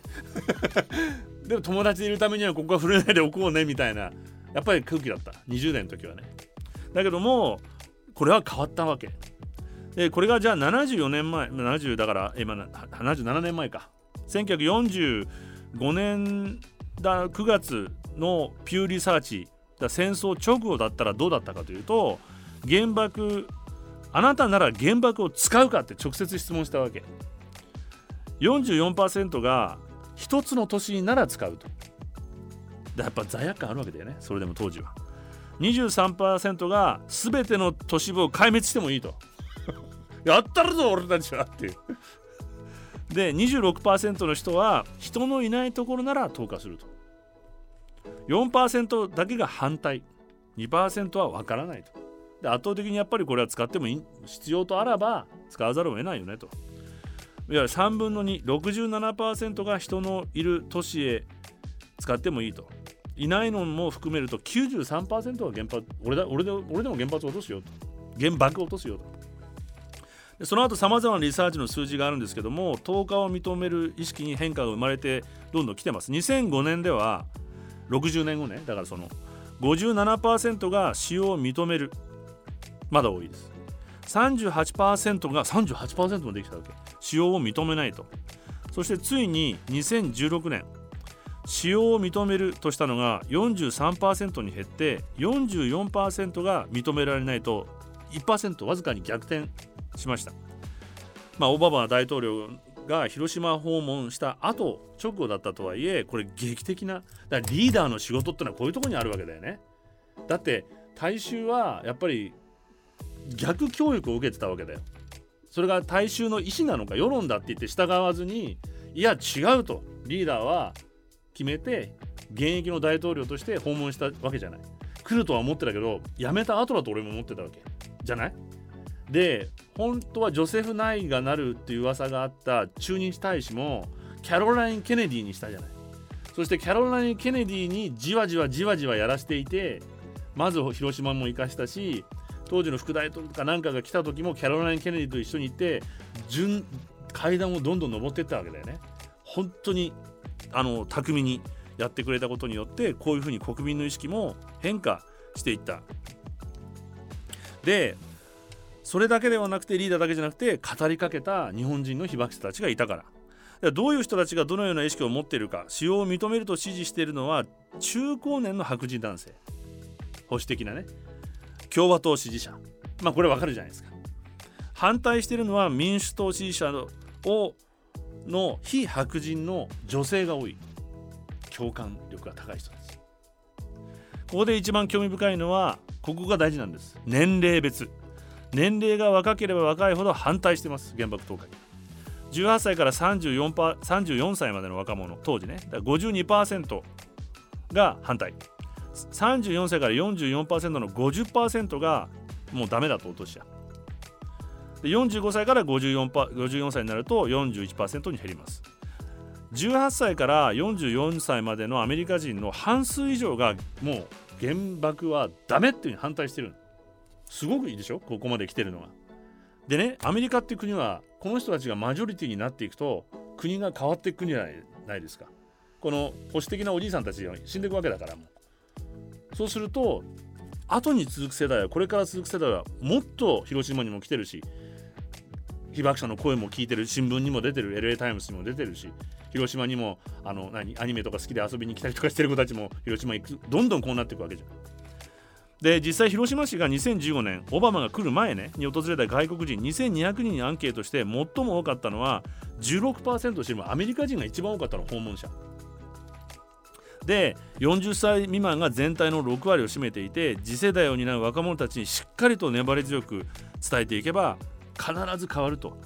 でも友達でいるためにはここは触れないでおこうねみたいなやっぱり空気だった20代の時はね。だけどもこれは変わったわけで、これがじゃあ74年前70だから今77年前か1945年9月のピューリサーチ戦争直後だったらどうだったかというと、あなたなら原爆を使うかって直接質問したわけ44% が一つの都市なら使うと。やっぱ罪悪感あるわけだよね。それでも当時は 23% が全ての都市部を壊滅してもいいとやったるぞ俺たちはっていうで 26% の人は人のいないところなら投下すると。 4% だけが反対、 2% は分からないと。で圧倒的にやっぱりこれは使ってもいい、必要とあらば使わざるを得ないよねと。いや3分の2、 67% が人のいる都市へ使ってもいいと。いないのも含めると 93% は原発、俺でも原発落とすよと、原爆落とすよと。でその後さまざまなリサーチの数字があるんですけども、投下を認める意識に変化が生まれてどんどん来てます。2005年では60年後ね、だからその 57% が使用を認める、まだ多いです。38% が 38% もできたわけ、使用を認めないと。そしてついに2016年使用を認めるとしたのが 43% に減って 44% が認められないと 1% わずかに逆転しました。オバマ大統領が広島訪問した後直後だったとはいえ、これ劇的な、だからリーダーの仕事ってのはこういうところにあるわけだよね。だって大衆はやっぱり逆教育を受けてたわけだよ。それが大衆の意思なのか世論だって言って従わずに、いや違うとリーダーは決めて現役の大統領として訪問したわけじゃない。来るとは思ってたけど辞めた後だと俺も思ってたわけじゃない。で本当はジョセフ・ナイがなるっていう噂があった駐日大使もキャロライン・ケネディにしたじゃない。そしてキャロライン・ケネディにじわじわやらしていて、まず広島も生かしたし、当時の副大統領かなんかが来た時もキャロライン・ケネディと一緒に行って階段をどんどん登っていったわけだよね。本当に巧みにやってくれたことによってこういうふうに国民の意識も変化していった。でそれだけではなくて、リーダーだけじゃなくて語りかけた日本人の被爆者たちがいたから、どういう人たちがどのような意識を持っているか。使用を認めると支持しているのは中高年の白人男性、保守的なね共和党支持者、これわかるじゃないですか。反対しているのは民主党支持者の非白人の女性が多い、共感力が高い人です。ここで一番興味深いのは、ここが大事なんです。年齢別、年齢が若ければ若いほど反対してます、原爆投下に。18歳から 34歳までの若者、当時ね、だから 52% が反対、34歳から 44% の 50% がもうダメだと落としちゃう。で45歳から 54歳になると 41% に減ります。18歳から44歳までのアメリカ人の半数以上がもう原爆はダメっていう風に反対してる。すごくいいでしょ、ここまで来てるのが。でね、アメリカっていう国はこの人たちがマジョリティになっていくと国が変わっていくんじゃないですか。この保守的なおじいさんたちが死んでいくわけだからもう。そうすると後に続く世代は、これから続く世代はもっと広島にも来てるし、被爆者の声も聞いてる、新聞にも出てる、 LA タイムズにも出てるし、広島にもアニメとか好きで遊びに来たりとかしてる子たちも広島行く、どんどんこうなっていくわけじゃん。で実際広島市が2015年オバマが来る前ねに訪れた外国人2200人にアンケートして、最も多かったのは 16% を占めるアメリカ人が一番多かったの、訪問者で40歳未満が全体の6割を占めていて、次世代を担う若者たちにしっかりと粘り強く伝えていけば必ず変わると。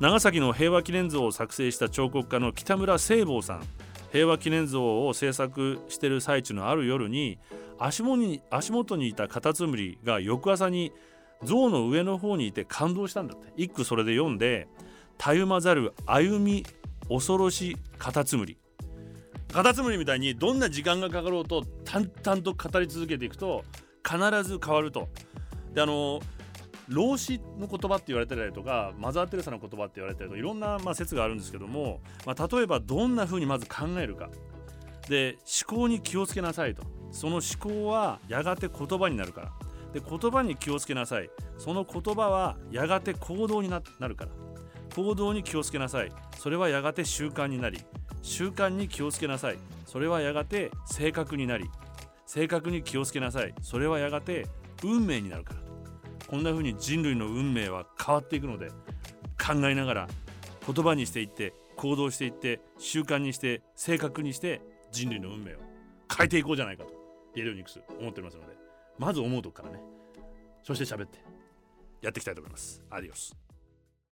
長崎の平和記念像を作成した彫刻家の北村聖坊さん、平和記念像を制作している最中のある夜に足元にいたカタツムリが翌朝に像の上の方にいて感動したんだって。一句それで読んで、たゆまざる歩み恐ろしカタツムリ、カタツムリみたいにどんな時間がかかろうと淡々と語り続けていくと必ず変わると。で老子の言葉って言われてたりとか、マザー・テレサの言葉って言われてたりとか、いろんな説があるんですけども、例えばどんな風にまず考えるかで、思考に気をつけなさいと、その思考はやがて言葉になるから、で言葉に気をつけなさい、その言葉はやがて行動になるから、行動に気をつけなさい、それはやがて習慣になり、習慣に気をつけなさい、それはやがて性格になり、性格に気をつけなさい、それはやがて運命になるから。こんな風に人類の運命は変わっていくので、考えながら言葉にしていって行動していって習慣にして正確にして人類の運命を変えていこうじゃないかとレディオニクス思っておりますので、まず思うとこからね、そして喋ってやっていきたいと思います。アディオス。